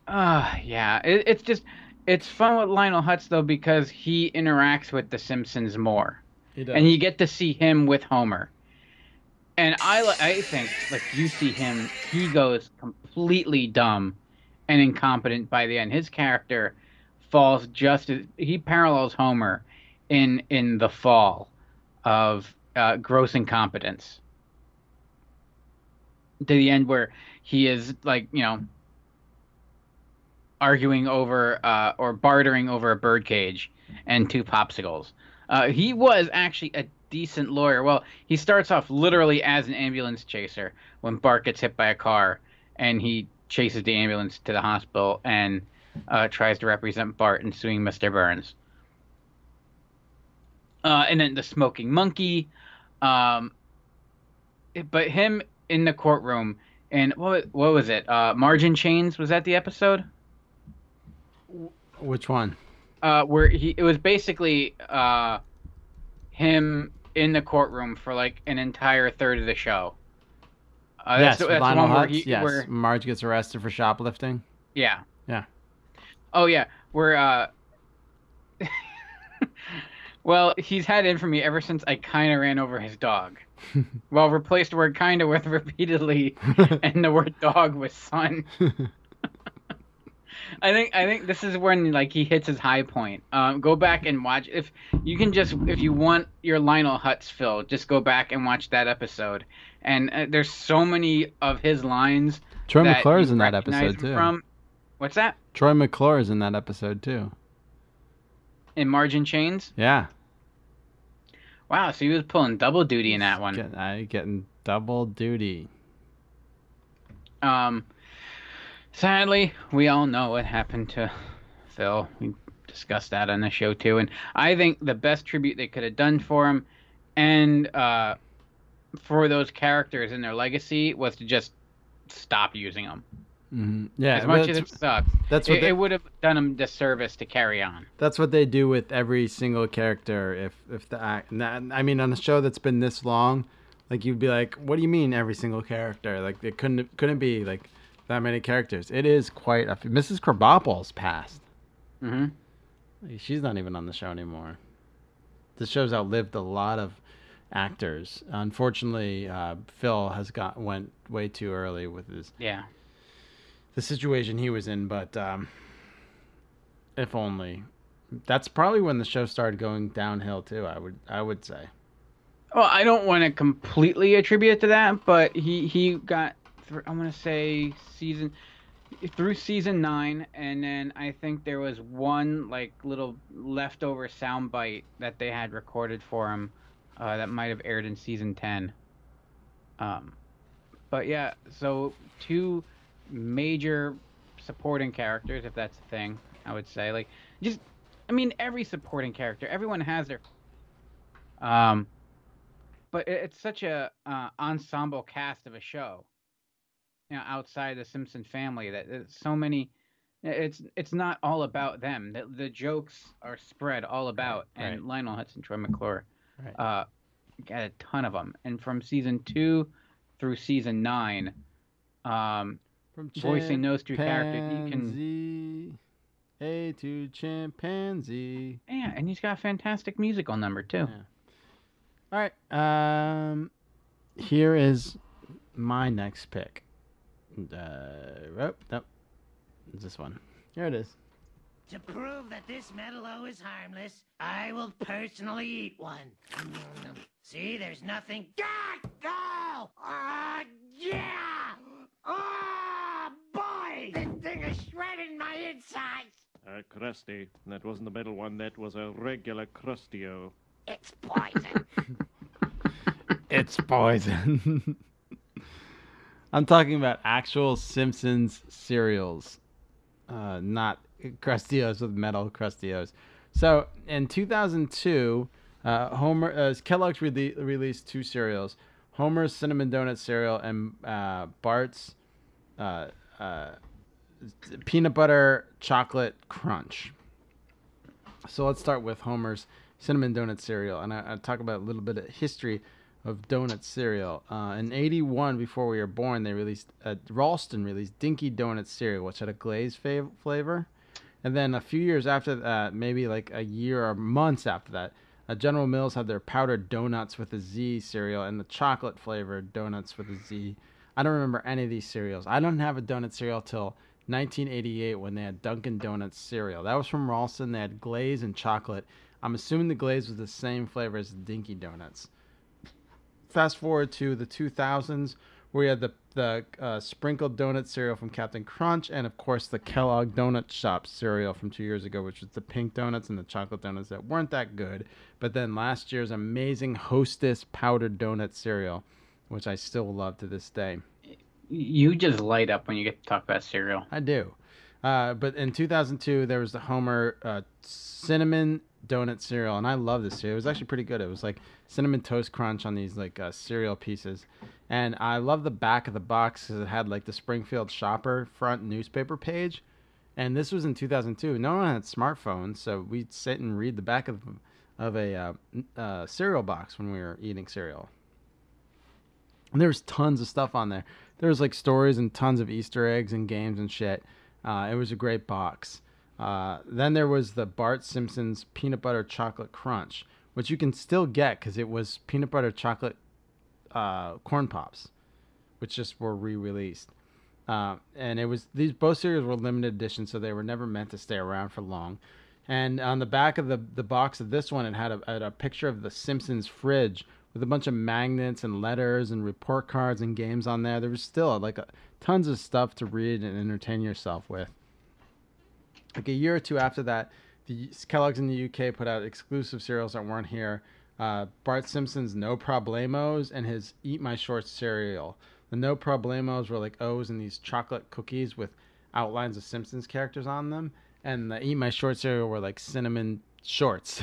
Uh, yeah, it, it's just, it's fun with Lionel Hutz, though, because he interacts with The Simpsons more. He does. And you get to see him with Homer. And I, I think, like, you see him, he goes completely dumb and incompetent by the end. His character falls just as, he parallels Homer in, in the fall of uh, gross incompetence. To the end where he is, like, you know, arguing over uh, or bartering over a birdcage and two popsicles. Uh, he was actually a decent lawyer. Well, he starts off literally as an ambulance chaser when Bart gets hit by a car, and he chases the ambulance to the hospital and uh, tries to represent Bart in suing Mister Burns. Uh, and then the smoking monkey. Um, but him in the courtroom, and what, what was it? Uh, Margin Chains, was that the episode? Which one? Uh, where he it was basically uh, him in the courtroom for like an entire third of the show. Uh, yes, that's, that's Lionel Hutz. He, yes, where, Marge gets arrested for shoplifting. Yeah. Yeah. Oh yeah, where uh, well, he's had infamy ever since I kind of ran over his dog. Well, replaced the word "kinda" with repeatedly, and the word "dog" with "son." I think I think this is when like he hits his high point. Um, go back and watch if you can just if you want your Lionel Hutz fill, just go back and watch that episode. And uh, there's so many of his lines. Troy McClure is in that episode too. From. What's that? Troy McClure is in that episode too. In Margin Chains. Yeah. Wow, so he was pulling double duty in that one. Get, I getting double duty. Um. Sadly, we all know what happened to Phil. We discussed that on the show, too. And I think the best tribute they could have done for him and uh, for those characters and their legacy was to just stop using them. Mm-hmm. Yeah, as much as it sucks, that's what it, they, it would have done them disservice to carry on. That's what they do with every single character. If if the I mean, on a show that's been this long, like you'd be like, what do you mean every single character? Like it couldn't couldn't be like that many characters. It is quite a few. Missus Krabappel's passed. Mm-hmm. She's not even on the show anymore. The show's outlived a lot of actors. Unfortunately, uh, Phil has got went way too early with his yeah. the situation he was in, but um, if only. That's probably when the show started going downhill too, I would I would say. Well, I don't want to completely attribute it to that, but he, he got, th- I want to say, season through season nine, and then I think there was one like little leftover soundbite that they had recorded for him uh, that might have aired in season ten. Um, but yeah, so two... major supporting characters, if that's a thing, I would say. Like, just, I mean, every supporting character, everyone has their. Um, but it, it's such a uh, ensemble cast of a show, you know, outside the Simpson family that it's so many. It's it's not all about them. The, the jokes are spread all about, right, and right. Lionel Hutz and Troy McClure, right. uh, got a ton of them, and from season two through season nine, um. From voicing those two characters, you can A to chimpanzee. Yeah, and he's got a fantastic musical number too. Yeah. All right, um, here is my next pick. Uh, oh, nope, it's this one. Here it is. To prove that this metal O is harmless, I will personally eat one. See, there's nothing. God, no! Ah, uh, yeah! Ah! Boy, this thing is shredding my insides. Uh, crusty. That wasn't a metal one. That was a regular crustio. It's poison. It's poison. I'm talking about actual Simpsons cereals, uh, not crustios with metal crustios. So in two thousand two, uh, Homer uh, Kellogg's re- released two cereals: Homer's Cinnamon Donut cereal and uh, Bart's. Uh, Uh, peanut butter chocolate crunch. So let's start with Homer's Cinnamon Donut cereal, and I, I talk about a little bit of history of donut cereal. Uh, in eighty-one, before we were born, they released uh, Ralston released Dinky Donut cereal, which had a glazed fav- flavor. And then a few years after that, maybe like a year or months after that, uh, General Mills had their powdered donuts with a Z cereal and the chocolate flavored donuts with a Z. I don't remember any of these cereals. I don't have a donut cereal till nineteen eighty-eight when they had Dunkin' Donuts cereal. That was from Ralston. They had glaze and chocolate. I'm assuming the glaze was the same flavor as the Dinky Donuts. Fast forward to the two thousands, where we had the, the uh, sprinkled donut cereal from Captain Crunch and, of course, the Kellogg Donut Shop cereal from two years ago, which was the pink donuts and the chocolate donuts that weren't that good. But then last year's amazing Hostess powdered donut cereal, which I still love to this day. You just light up when you get to talk about cereal. I do. Uh, but in two thousand two, there was the Homer uh, Cinnamon Donut cereal, and I love this cereal. It was actually pretty good. It was like Cinnamon Toast Crunch on these like uh, cereal pieces. And I love the back of the box because it had like the Springfield Shopper front newspaper page. And this was in two thousand two. No one had smartphones, so we'd sit and read the back of, of a uh, uh, cereal box when we were eating cereal. And there was tons of stuff on there. There was like stories and tons of Easter eggs and games and shit. Uh, it was a great box. Uh, then there was the Bart Simpson's Peanut Butter Chocolate Crunch, which you can still get because it was peanut butter chocolate uh, corn pops, which just were re-released. Uh, and it was these both series were limited edition, so they were never meant to stay around for long. And on the back of the, the box of this one, it had a, had a picture of the Simpsons fridge with a bunch of magnets and letters and report cards and games on there. There was still like a, tons of stuff to read and entertain yourself with. Like a year or two after that, the Kellogg's in the U K put out exclusive cereals that weren't here. Uh, Bart Simpson's No Problemos and his Eat My Shorts cereal. The No Problemos were like O's and these chocolate cookies with outlines of Simpsons characters on them. And the Eat My Shorts cereal were like cinnamon shorts.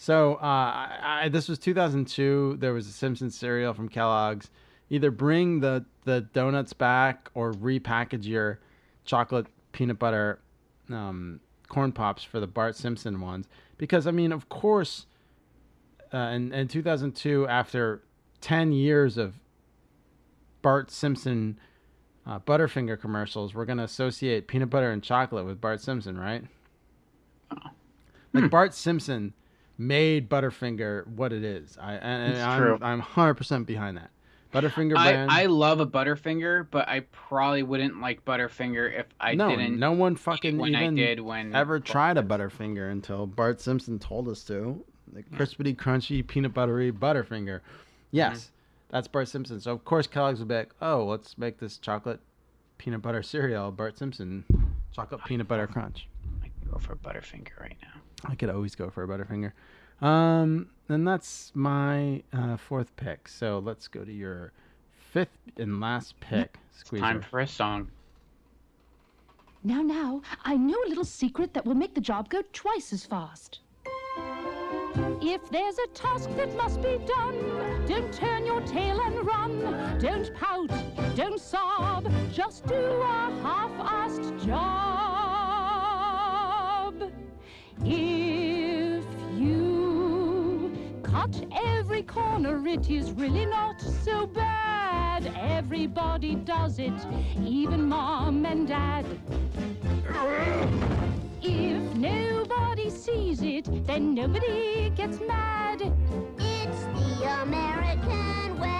So uh, I, I, this was two thousand two. There was a Simpsons cereal from Kellogg's. Either bring the, the donuts back or repackage your chocolate peanut butter um, corn pops for the Bart Simpson ones. Because, I mean, of course, uh, in, in two thousand two, after ten years of Bart Simpson uh, Butterfinger commercials, we're going to associate peanut butter and chocolate with Bart Simpson, right? Oh. Like, hmm. Bart Simpson made Butterfinger what it is. I, and it's I'm, true. I'm one hundred percent behind that. Butterfinger brand. I, I love a Butterfinger, but I probably wouldn't like Butterfinger if I no, didn't. No one fucking when even I did when ever Bart tried a Butterfinger until Bart Simpson told us to. The crispity, crunchy, peanut buttery Butterfinger. Yes, mm-hmm. That's Bart Simpson. So, of course, Kellogg's will be like, oh, let's make this chocolate peanut butter cereal, Bart Simpson. Chocolate peanut butter crunch. I could go for a Butterfinger right now. I could always go for a Butterfinger. Um, and that's my uh, fourth pick. So let's go to your fifth and last pick. Squeezer. Time for a song. Now, now, I know a little secret that will make the job go twice as fast. If there's a task that must be done, don't turn your tail and run. Don't pout, don't sob, just do a half-assed job. If you cut every corner, it is really not so bad. Everybody does it, even mom and dad. If nobody sees it, then nobody gets mad. It's the American way.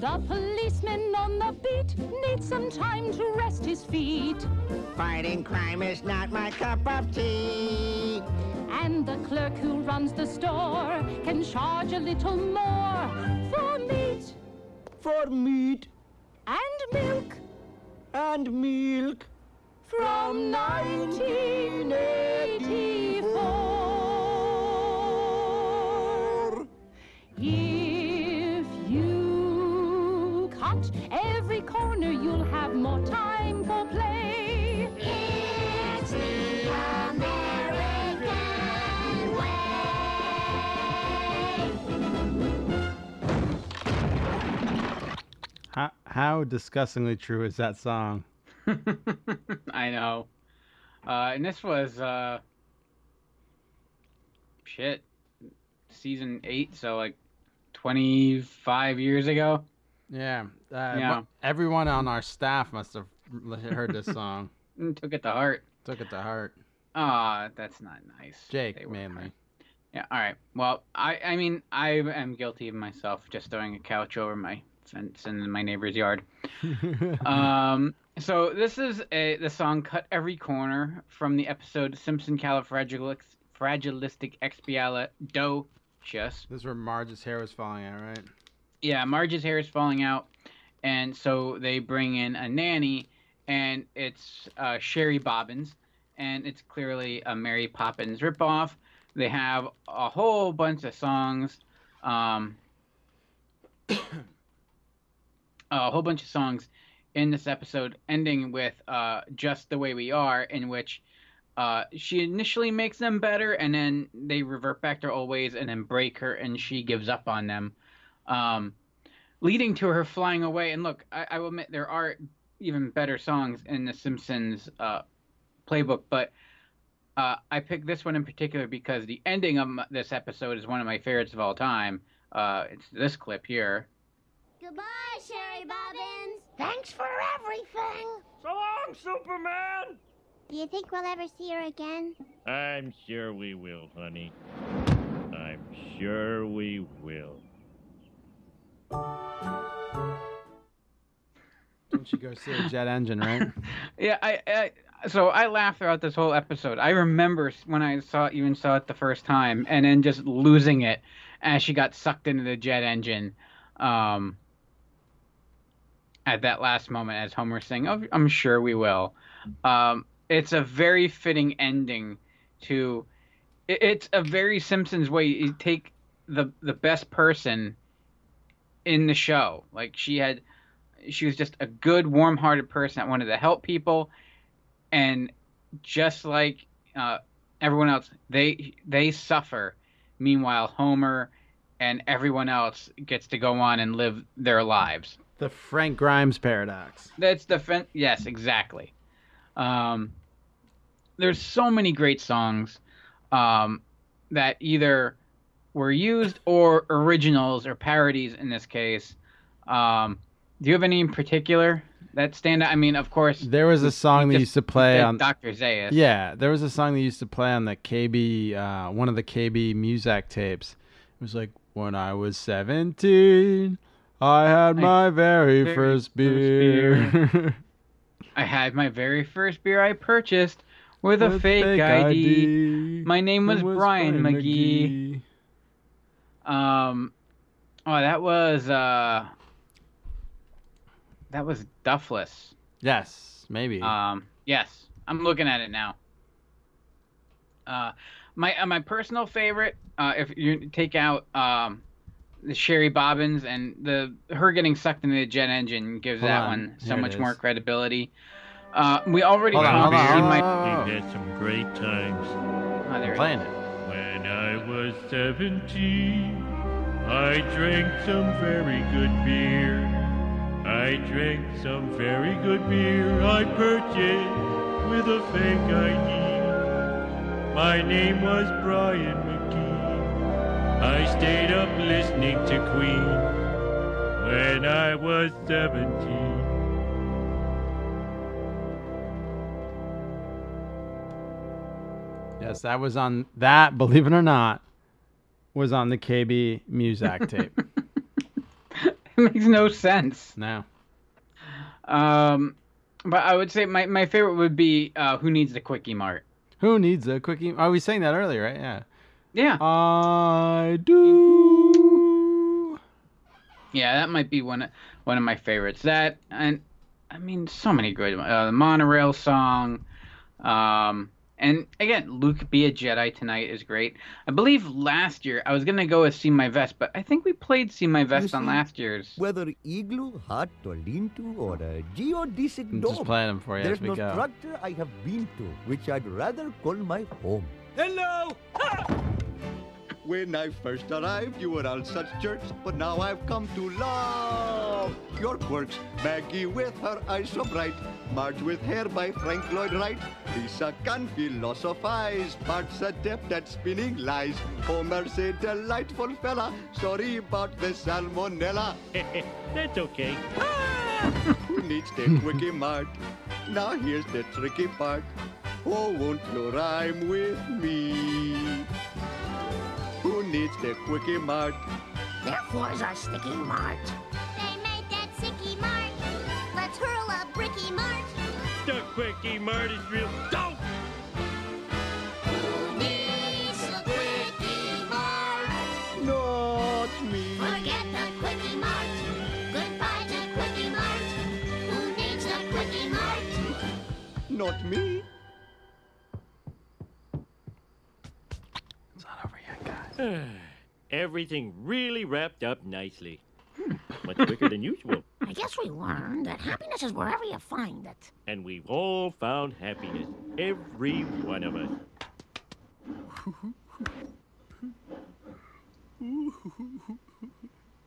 The policeman on the beat needs some time to rest his feet. Fighting crime is not my cup of tea. And the clerk who runs the store can charge a little more for meat. For meat. And milk. And milk. From nineteen eighty-four. Yeah. Every corner you'll have more time for play. It's the American way. How, how disgustingly true is that song? I know. Uh, and this was, uh, shit, season eight, so like twenty-five years ago. Yeah, uh, yeah. Everyone on our staff must have heard this song. Took it to heart. Took it to heart. Ah, oh, that's not nice. Jake, mainly. Yeah, all right. Well, I, I mean, I am guilty of myself just throwing a couch over my fence in my neighbor's yard. um, so this is a the song "Cut Every Corner" from the episode "Simpson Califragilistic Expialidocious." This is where Marge's hair was falling out, right? Yeah, Marge's hair is falling out, and so they bring in a nanny, and it's uh, Sherry Bobbins, and it's clearly a Mary Poppins ripoff. They have a whole bunch of songs, um, a whole bunch of songs in this episode, ending with uh, Just the Way We Are, in which uh, she initially makes them better, and then they revert back their old ways and then break her, and she gives up on them. Um, leading to her flying away. And look, I, I will admit there are even better songs in the Simpsons uh, playbook, but uh, I picked this one in particular because the ending of this episode is one of my favorites of all time. Uh, it's this clip here. Goodbye, Sherry Bobbins. Thanks for everything. So long, Superman. Do you think we'll ever see her again? I'm sure we will, honey. I'm sure we will. Don't you go see a jet engine, right? Yeah, I, I so I laughed throughout this whole episode. I remember when I saw it, even saw it the first time, and then just losing it as she got sucked into the jet engine. Um, at that last moment, as Homer's saying, "Oh, I'm sure we will." Um, it's a very fitting ending to, it, it's a very Simpsons way. You take the the best person in the show. Like she had, she was just a good, warm-hearted person that wanted to help people, and just like uh, everyone else, they they suffer. Meanwhile, Homer and everyone else gets to go on and live their lives. The Frank Grimes paradox. That's the yes, exactly. Um, there's so many great songs um, that either were used or originals or parodies in this case. Um, do you have any in particular that stand out? I mean, of course, there was a song that used to play on Doctor Zayas. Yeah, there was a song that used to play on the K B, uh, one of the K B Muzak tapes. It was like, when I was seventeen, I had my very, very first beer. First beer. I had my very first beer I purchased with, with a fake, fake I D. I D. My name was, was Brian, Brian McGee. McGee. Um, oh, that was uh, that was Duffless. Yes, maybe. Um, yes, I'm looking at it now. Uh, my uh, my personal favorite, uh, if you take out um. the Sherry Bobbins and the her getting sucked into the jet engine gives hold that on. One so Here much more credibility. Uh, we already hold on, hold on, hold on. My... We had some great times. Oh, there playing it. When I was seventeen, I drank some very good beer. I drank some very good beer I purchased with a fake I D. My name was Brian McGee. I stayed up listening to Queen when I was seventeen. Yes, that was on that, believe it or not, was on the K B Muzak tape. It makes no sense. No. Um, but I would say my, my favorite would be uh, Who Needs the Quickie Mart? Who Needs the Quickie Mart? Oh, we sang that earlier, right? Yeah. Yeah. I do. Yeah, that might be one of, one of my favorites. That, and I mean, so many great uh, the Monorail song, um, and again, Luke Be a Jedi Tonight is great. I believe last year I was gonna go with See My Vest, but I think we played See My Vest see, on last year's. Whether Igloo, Hut, or Lintu, or a geodesic dome. I'm just playing them for you as we go. There's no structure I have been to which I'd rather call my home. Hello! Ha! When I first arrived, you were all such jerks, but now I've come to love your quirks. Maggie with her eyes so bright, Marge with hair by Frank Lloyd Wright, Lisa can philosophize, Bart's adept at spinning lies, Homer's a delightful fella, sorry about the salmonella. That's okay. Who needs the quickie mart? Now here's the tricky part. Oh, won't you rhyme with me? Who needs the quickie mart? Therefores our sticky mart. They made that sticky mart. Let's hurl a bricky mart. The quickie mart is real dope. Who needs the quickie mart? Not me. Forget the quickie mart. Goodbye to quickie mart. Who needs the quickie mart? Not me. Everything really wrapped up nicely. Hmm. Much quicker than usual. I guess we learned that happiness is wherever you find it. And we've all found happiness. Every one of us.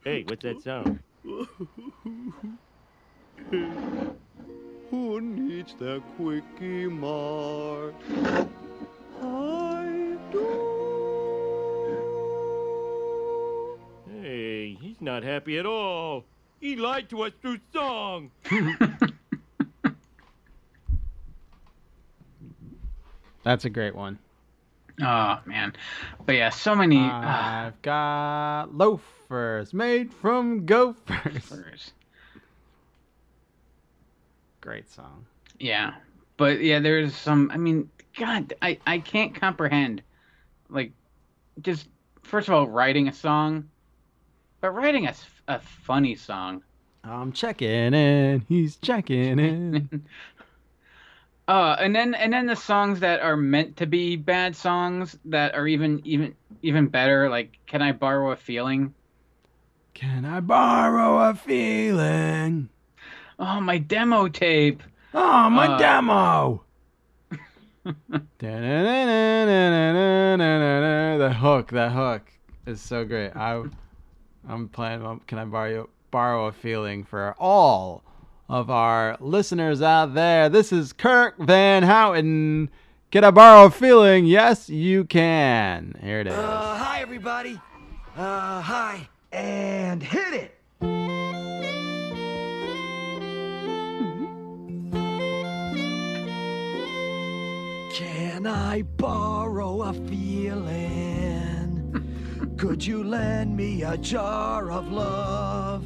Hey, what's that sound? Who needs the quickie mart? I do. He's not happy at all. He lied to us through song. That's a great one. Oh, man. But yeah, so many. Uh... I've got loafers made from gophers. Great song. Yeah. But yeah, there's some, I mean, God, I, I can't comprehend. Like, just, first of all, writing a song. But writing a, a funny song. I'm checking in. He's checking in. Uh, and then and then the songs that are meant to be bad songs that are even even even better, like Can I Borrow a Feeling? Can I borrow a feeling? Oh, my demo tape. Oh, my uh, demo. The hook, that hook is so great. I, I'm playing Can I Borrow, borrow a Feeling for all of our listeners out there. This is Kirk Van Houten. Can I borrow a feeling? Yes, you can. Here it is. Uh, hi, everybody. Uh, hi. And hit it. Can I borrow a feeling? Could you lend me a jar of love?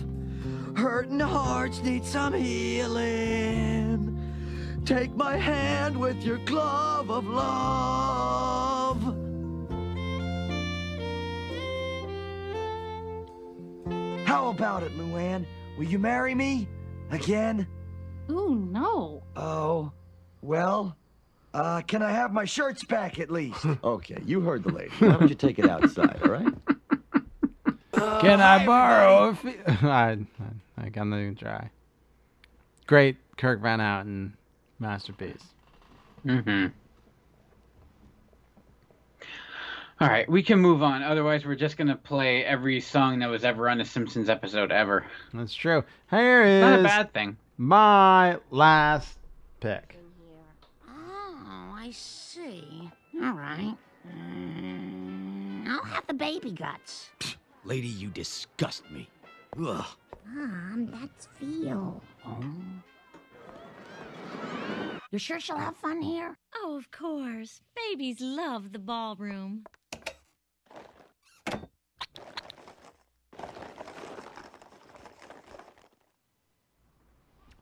Hurting hearts need some healing. Take my hand with your glove of love. How about it, Luann? Will you marry me? Again? Ooh, no. Oh, well, uh, can I have my shirts back at least? Okay, you heard the lady. Why don't you take it outside, all right? Can I borrow a few? I, I, I got nothing to try. Great Kirk Van Houten masterpiece. Mm-hmm. All right, we can move on. Otherwise, we're just going to play every song that was ever on a Simpsons episode ever. That's true. Here is not a bad thing. My last pick. Oh, I see. All right. Um, I'll have the baby guts. Lady, you disgust me. Ugh. Mom, that's Phil. Oh. You sure she'll have fun here? Oh, of course. Babies love the ballroom.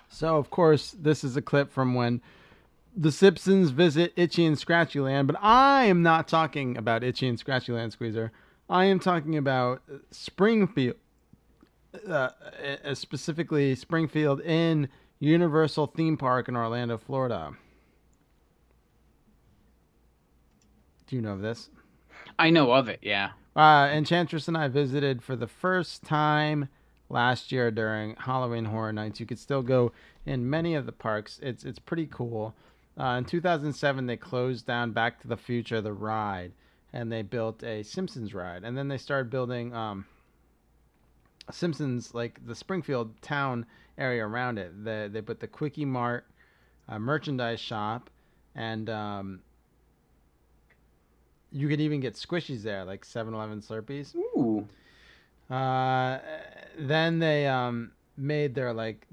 So, of course, this is a clip from when the Simpsons visit Itchy and Scratchy Land, but I am not talking about Itchy and Scratchy Land, Squeezer. I am talking about Springfield, uh, specifically Springfield in Universal Theme Park in Orlando, Florida. Do you know of this? I know of it, yeah. Uh, Enchantress and I visited for the first time last year during Halloween Horror Nights. You could still go in many of the parks. It's it's pretty cool. Uh, in two thousand seven, they closed down Back to the Future, the ride. And they built a Simpsons ride. And then they started building um, Simpsons, like the Springfield town area around it. They, they put the Quickie Mart uh, merchandise shop. And um, you could even get squishies there, like seven eleven Slurpees. Ooh. Uh, then they um, made their, like,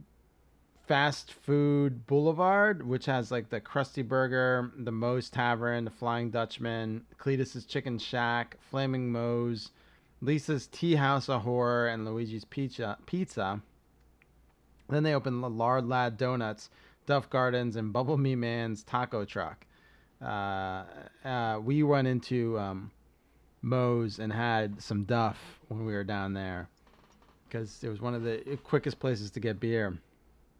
fast food boulevard, which has like the Krusty Burger, the Moe's Tavern, the Flying Dutchman, Cletus's Chicken Shack, Flaming Moe's, Lisa's Tea House of Horror, and Luigi's Pizza. Pizza. Then they opened the Lard Lad Donuts, Duff Gardens, and Bubble Me Man's Taco Truck. Uh, uh, we went into um, Moe's and had some Duff when we were down there because it was one of the quickest places to get beer.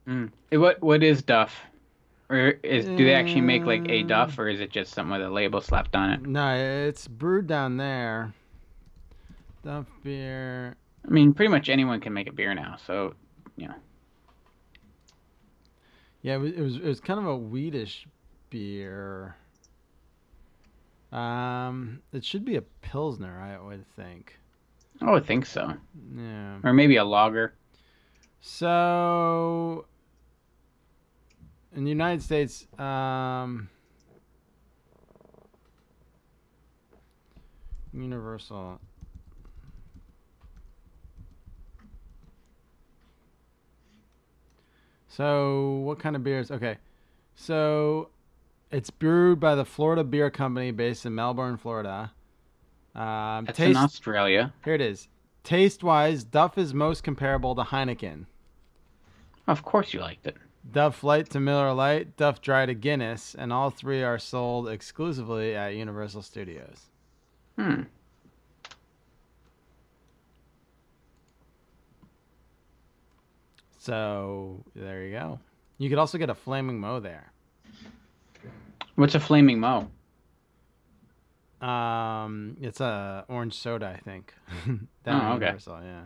Mm. What what is Duff, or is do they actually make like a Duff, or is it just something with a label slapped on it? No, it's brewed down there. Duff beer. I mean, pretty much anyone can make a beer now, so you know. Yeah, it was it was, it was kind of a wheatish beer. Um, it should be a pilsner, I would think. I would think so. Yeah. Or maybe a lager. So, in the United States, um, Universal. So, what kind of beers? Okay. So, it's brewed by the Florida Beer Company based in Melbourne, Florida. Um, That's taste- in Australia. Here it is. Taste-wise, Duff is most comparable to Heineken. Of course you liked it. Duff Light to Miller Lite, Duff Dry to Guinness, and all three are sold exclusively at Universal Studios. Hmm. So, there you go. You could also get a Flaming Moe there. What's a Flaming Mo? Um, it's a orange soda, I think. That oh, one okay. I never saw, yeah.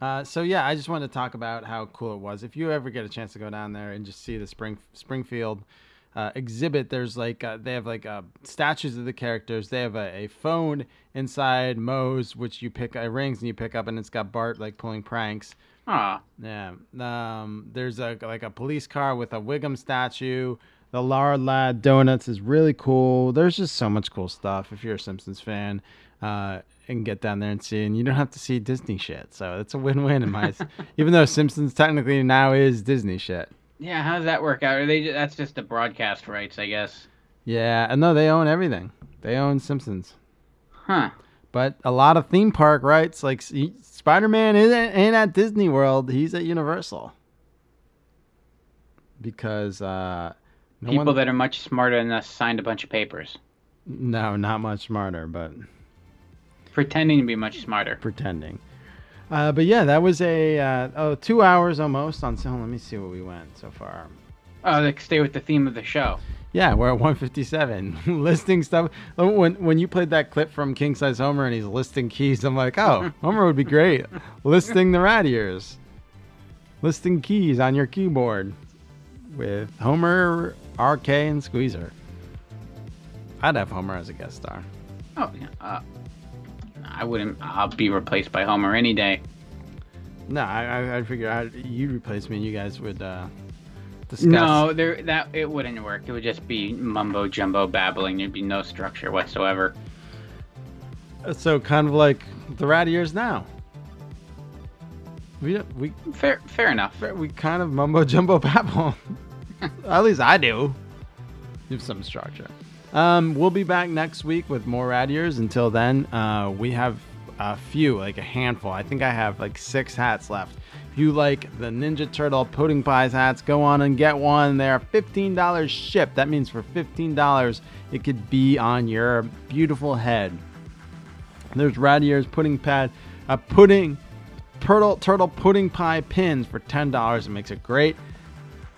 Uh, so yeah, I just wanted to talk about how cool it was. If you ever get a chance to go down there and just see the Spring Springfield uh, exhibit, there's like uh, they have like uh, statues of the characters. They have a, a phone inside Moe's, which you pick uh, rings and you pick up, and it's got Bart like pulling pranks. Ah, yeah. Um, there's a like a police car with a Wiggum statue. The Lara Lad Donuts is really cool. There's just so much cool stuff. If you're a Simpsons fan, uh, and get down there and see, and you don't have to see Disney shit. So it's a win-win in my, even though Simpsons technically now is Disney shit. Yeah. How does that work out? Are they, just, that's just the broadcast rights, I guess. Yeah. And no, they own everything. They own Simpsons. Huh. But a lot of theme park rights, like Spider-Man isn't, ain't at Disney World. He's at Universal. Because, uh, No People one... that are much smarter than us signed a bunch of papers. No, not much smarter, but... Pretending to be much smarter. Pretending. Uh, but yeah, that was a... Uh, oh, two hours almost on... So let me see what we went so far. Oh, like stay with the theme of the show. Yeah, we're at one fifty-seven. Listing stuff. When when you played that clip from King Size Homer and he's listing keys, I'm like, oh, Homer would be great. Listing the rat ears. Listing keys on your keyboard. With Homer, R K, and Squeezer. I'd have Homer as a guest star. Oh, yeah. Uh, I wouldn't. I'll be replaced by Homer any day. No, I, I, I figure I'd, you'd replace me and you guys would uh, discuss. No, there, that it wouldn't work. It would just be mumbo-jumbo babbling. There'd be no structure whatsoever. So kind of like the rat ears now. We we fair fair enough. Fair, we kind of mumbo jumbo babble. At least I do. Give some structure. Um, we'll be back next week with more Rad Years. Until then, uh, we have a few, like a handful. I think I have like six hats left. If you like the Ninja Turtle Pudding Pies hats, go on and get one. They are fifteen dollars shipped. That means for fifteen dollars, it could be on your beautiful head. There's Rad Years Pudding Pad, a pudding. Turtle Turtle Pudding Pie pins for ten dollars. It makes a great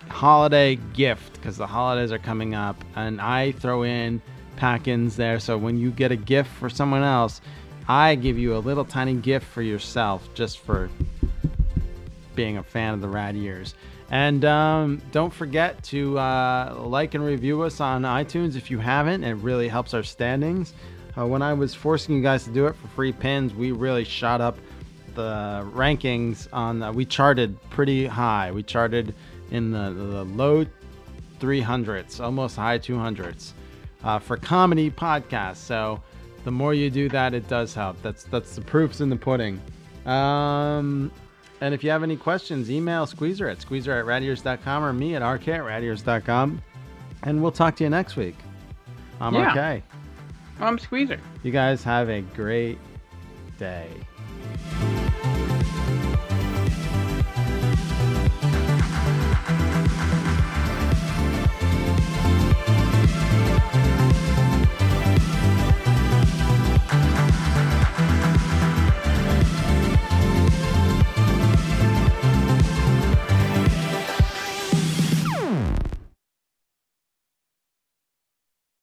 holiday gift because the holidays are coming up, and I throw in pack-ins there. So when you get a gift for someone else, I give you a little tiny gift for yourself just for being a fan of the Rad Years. And um, don't forget to uh, like and review us on iTunes if you haven't. It really helps our standings. Uh, when I was forcing you guys to do it for free pins, we really shot up the rankings on the, we charted pretty high. We charted in the, the, the low three hundreds, almost high two hundreds uh, for comedy podcasts. So the more you do that, it does help. That's that's the proof's in the pudding. Um, and if you have any questions, email Squeezer at Squeezer at radiers dot com or me at R K at radiers dot com. And we'll talk to you next week. I'm yeah. R K. I'm Squeezer. You guys have a great day. Thank you.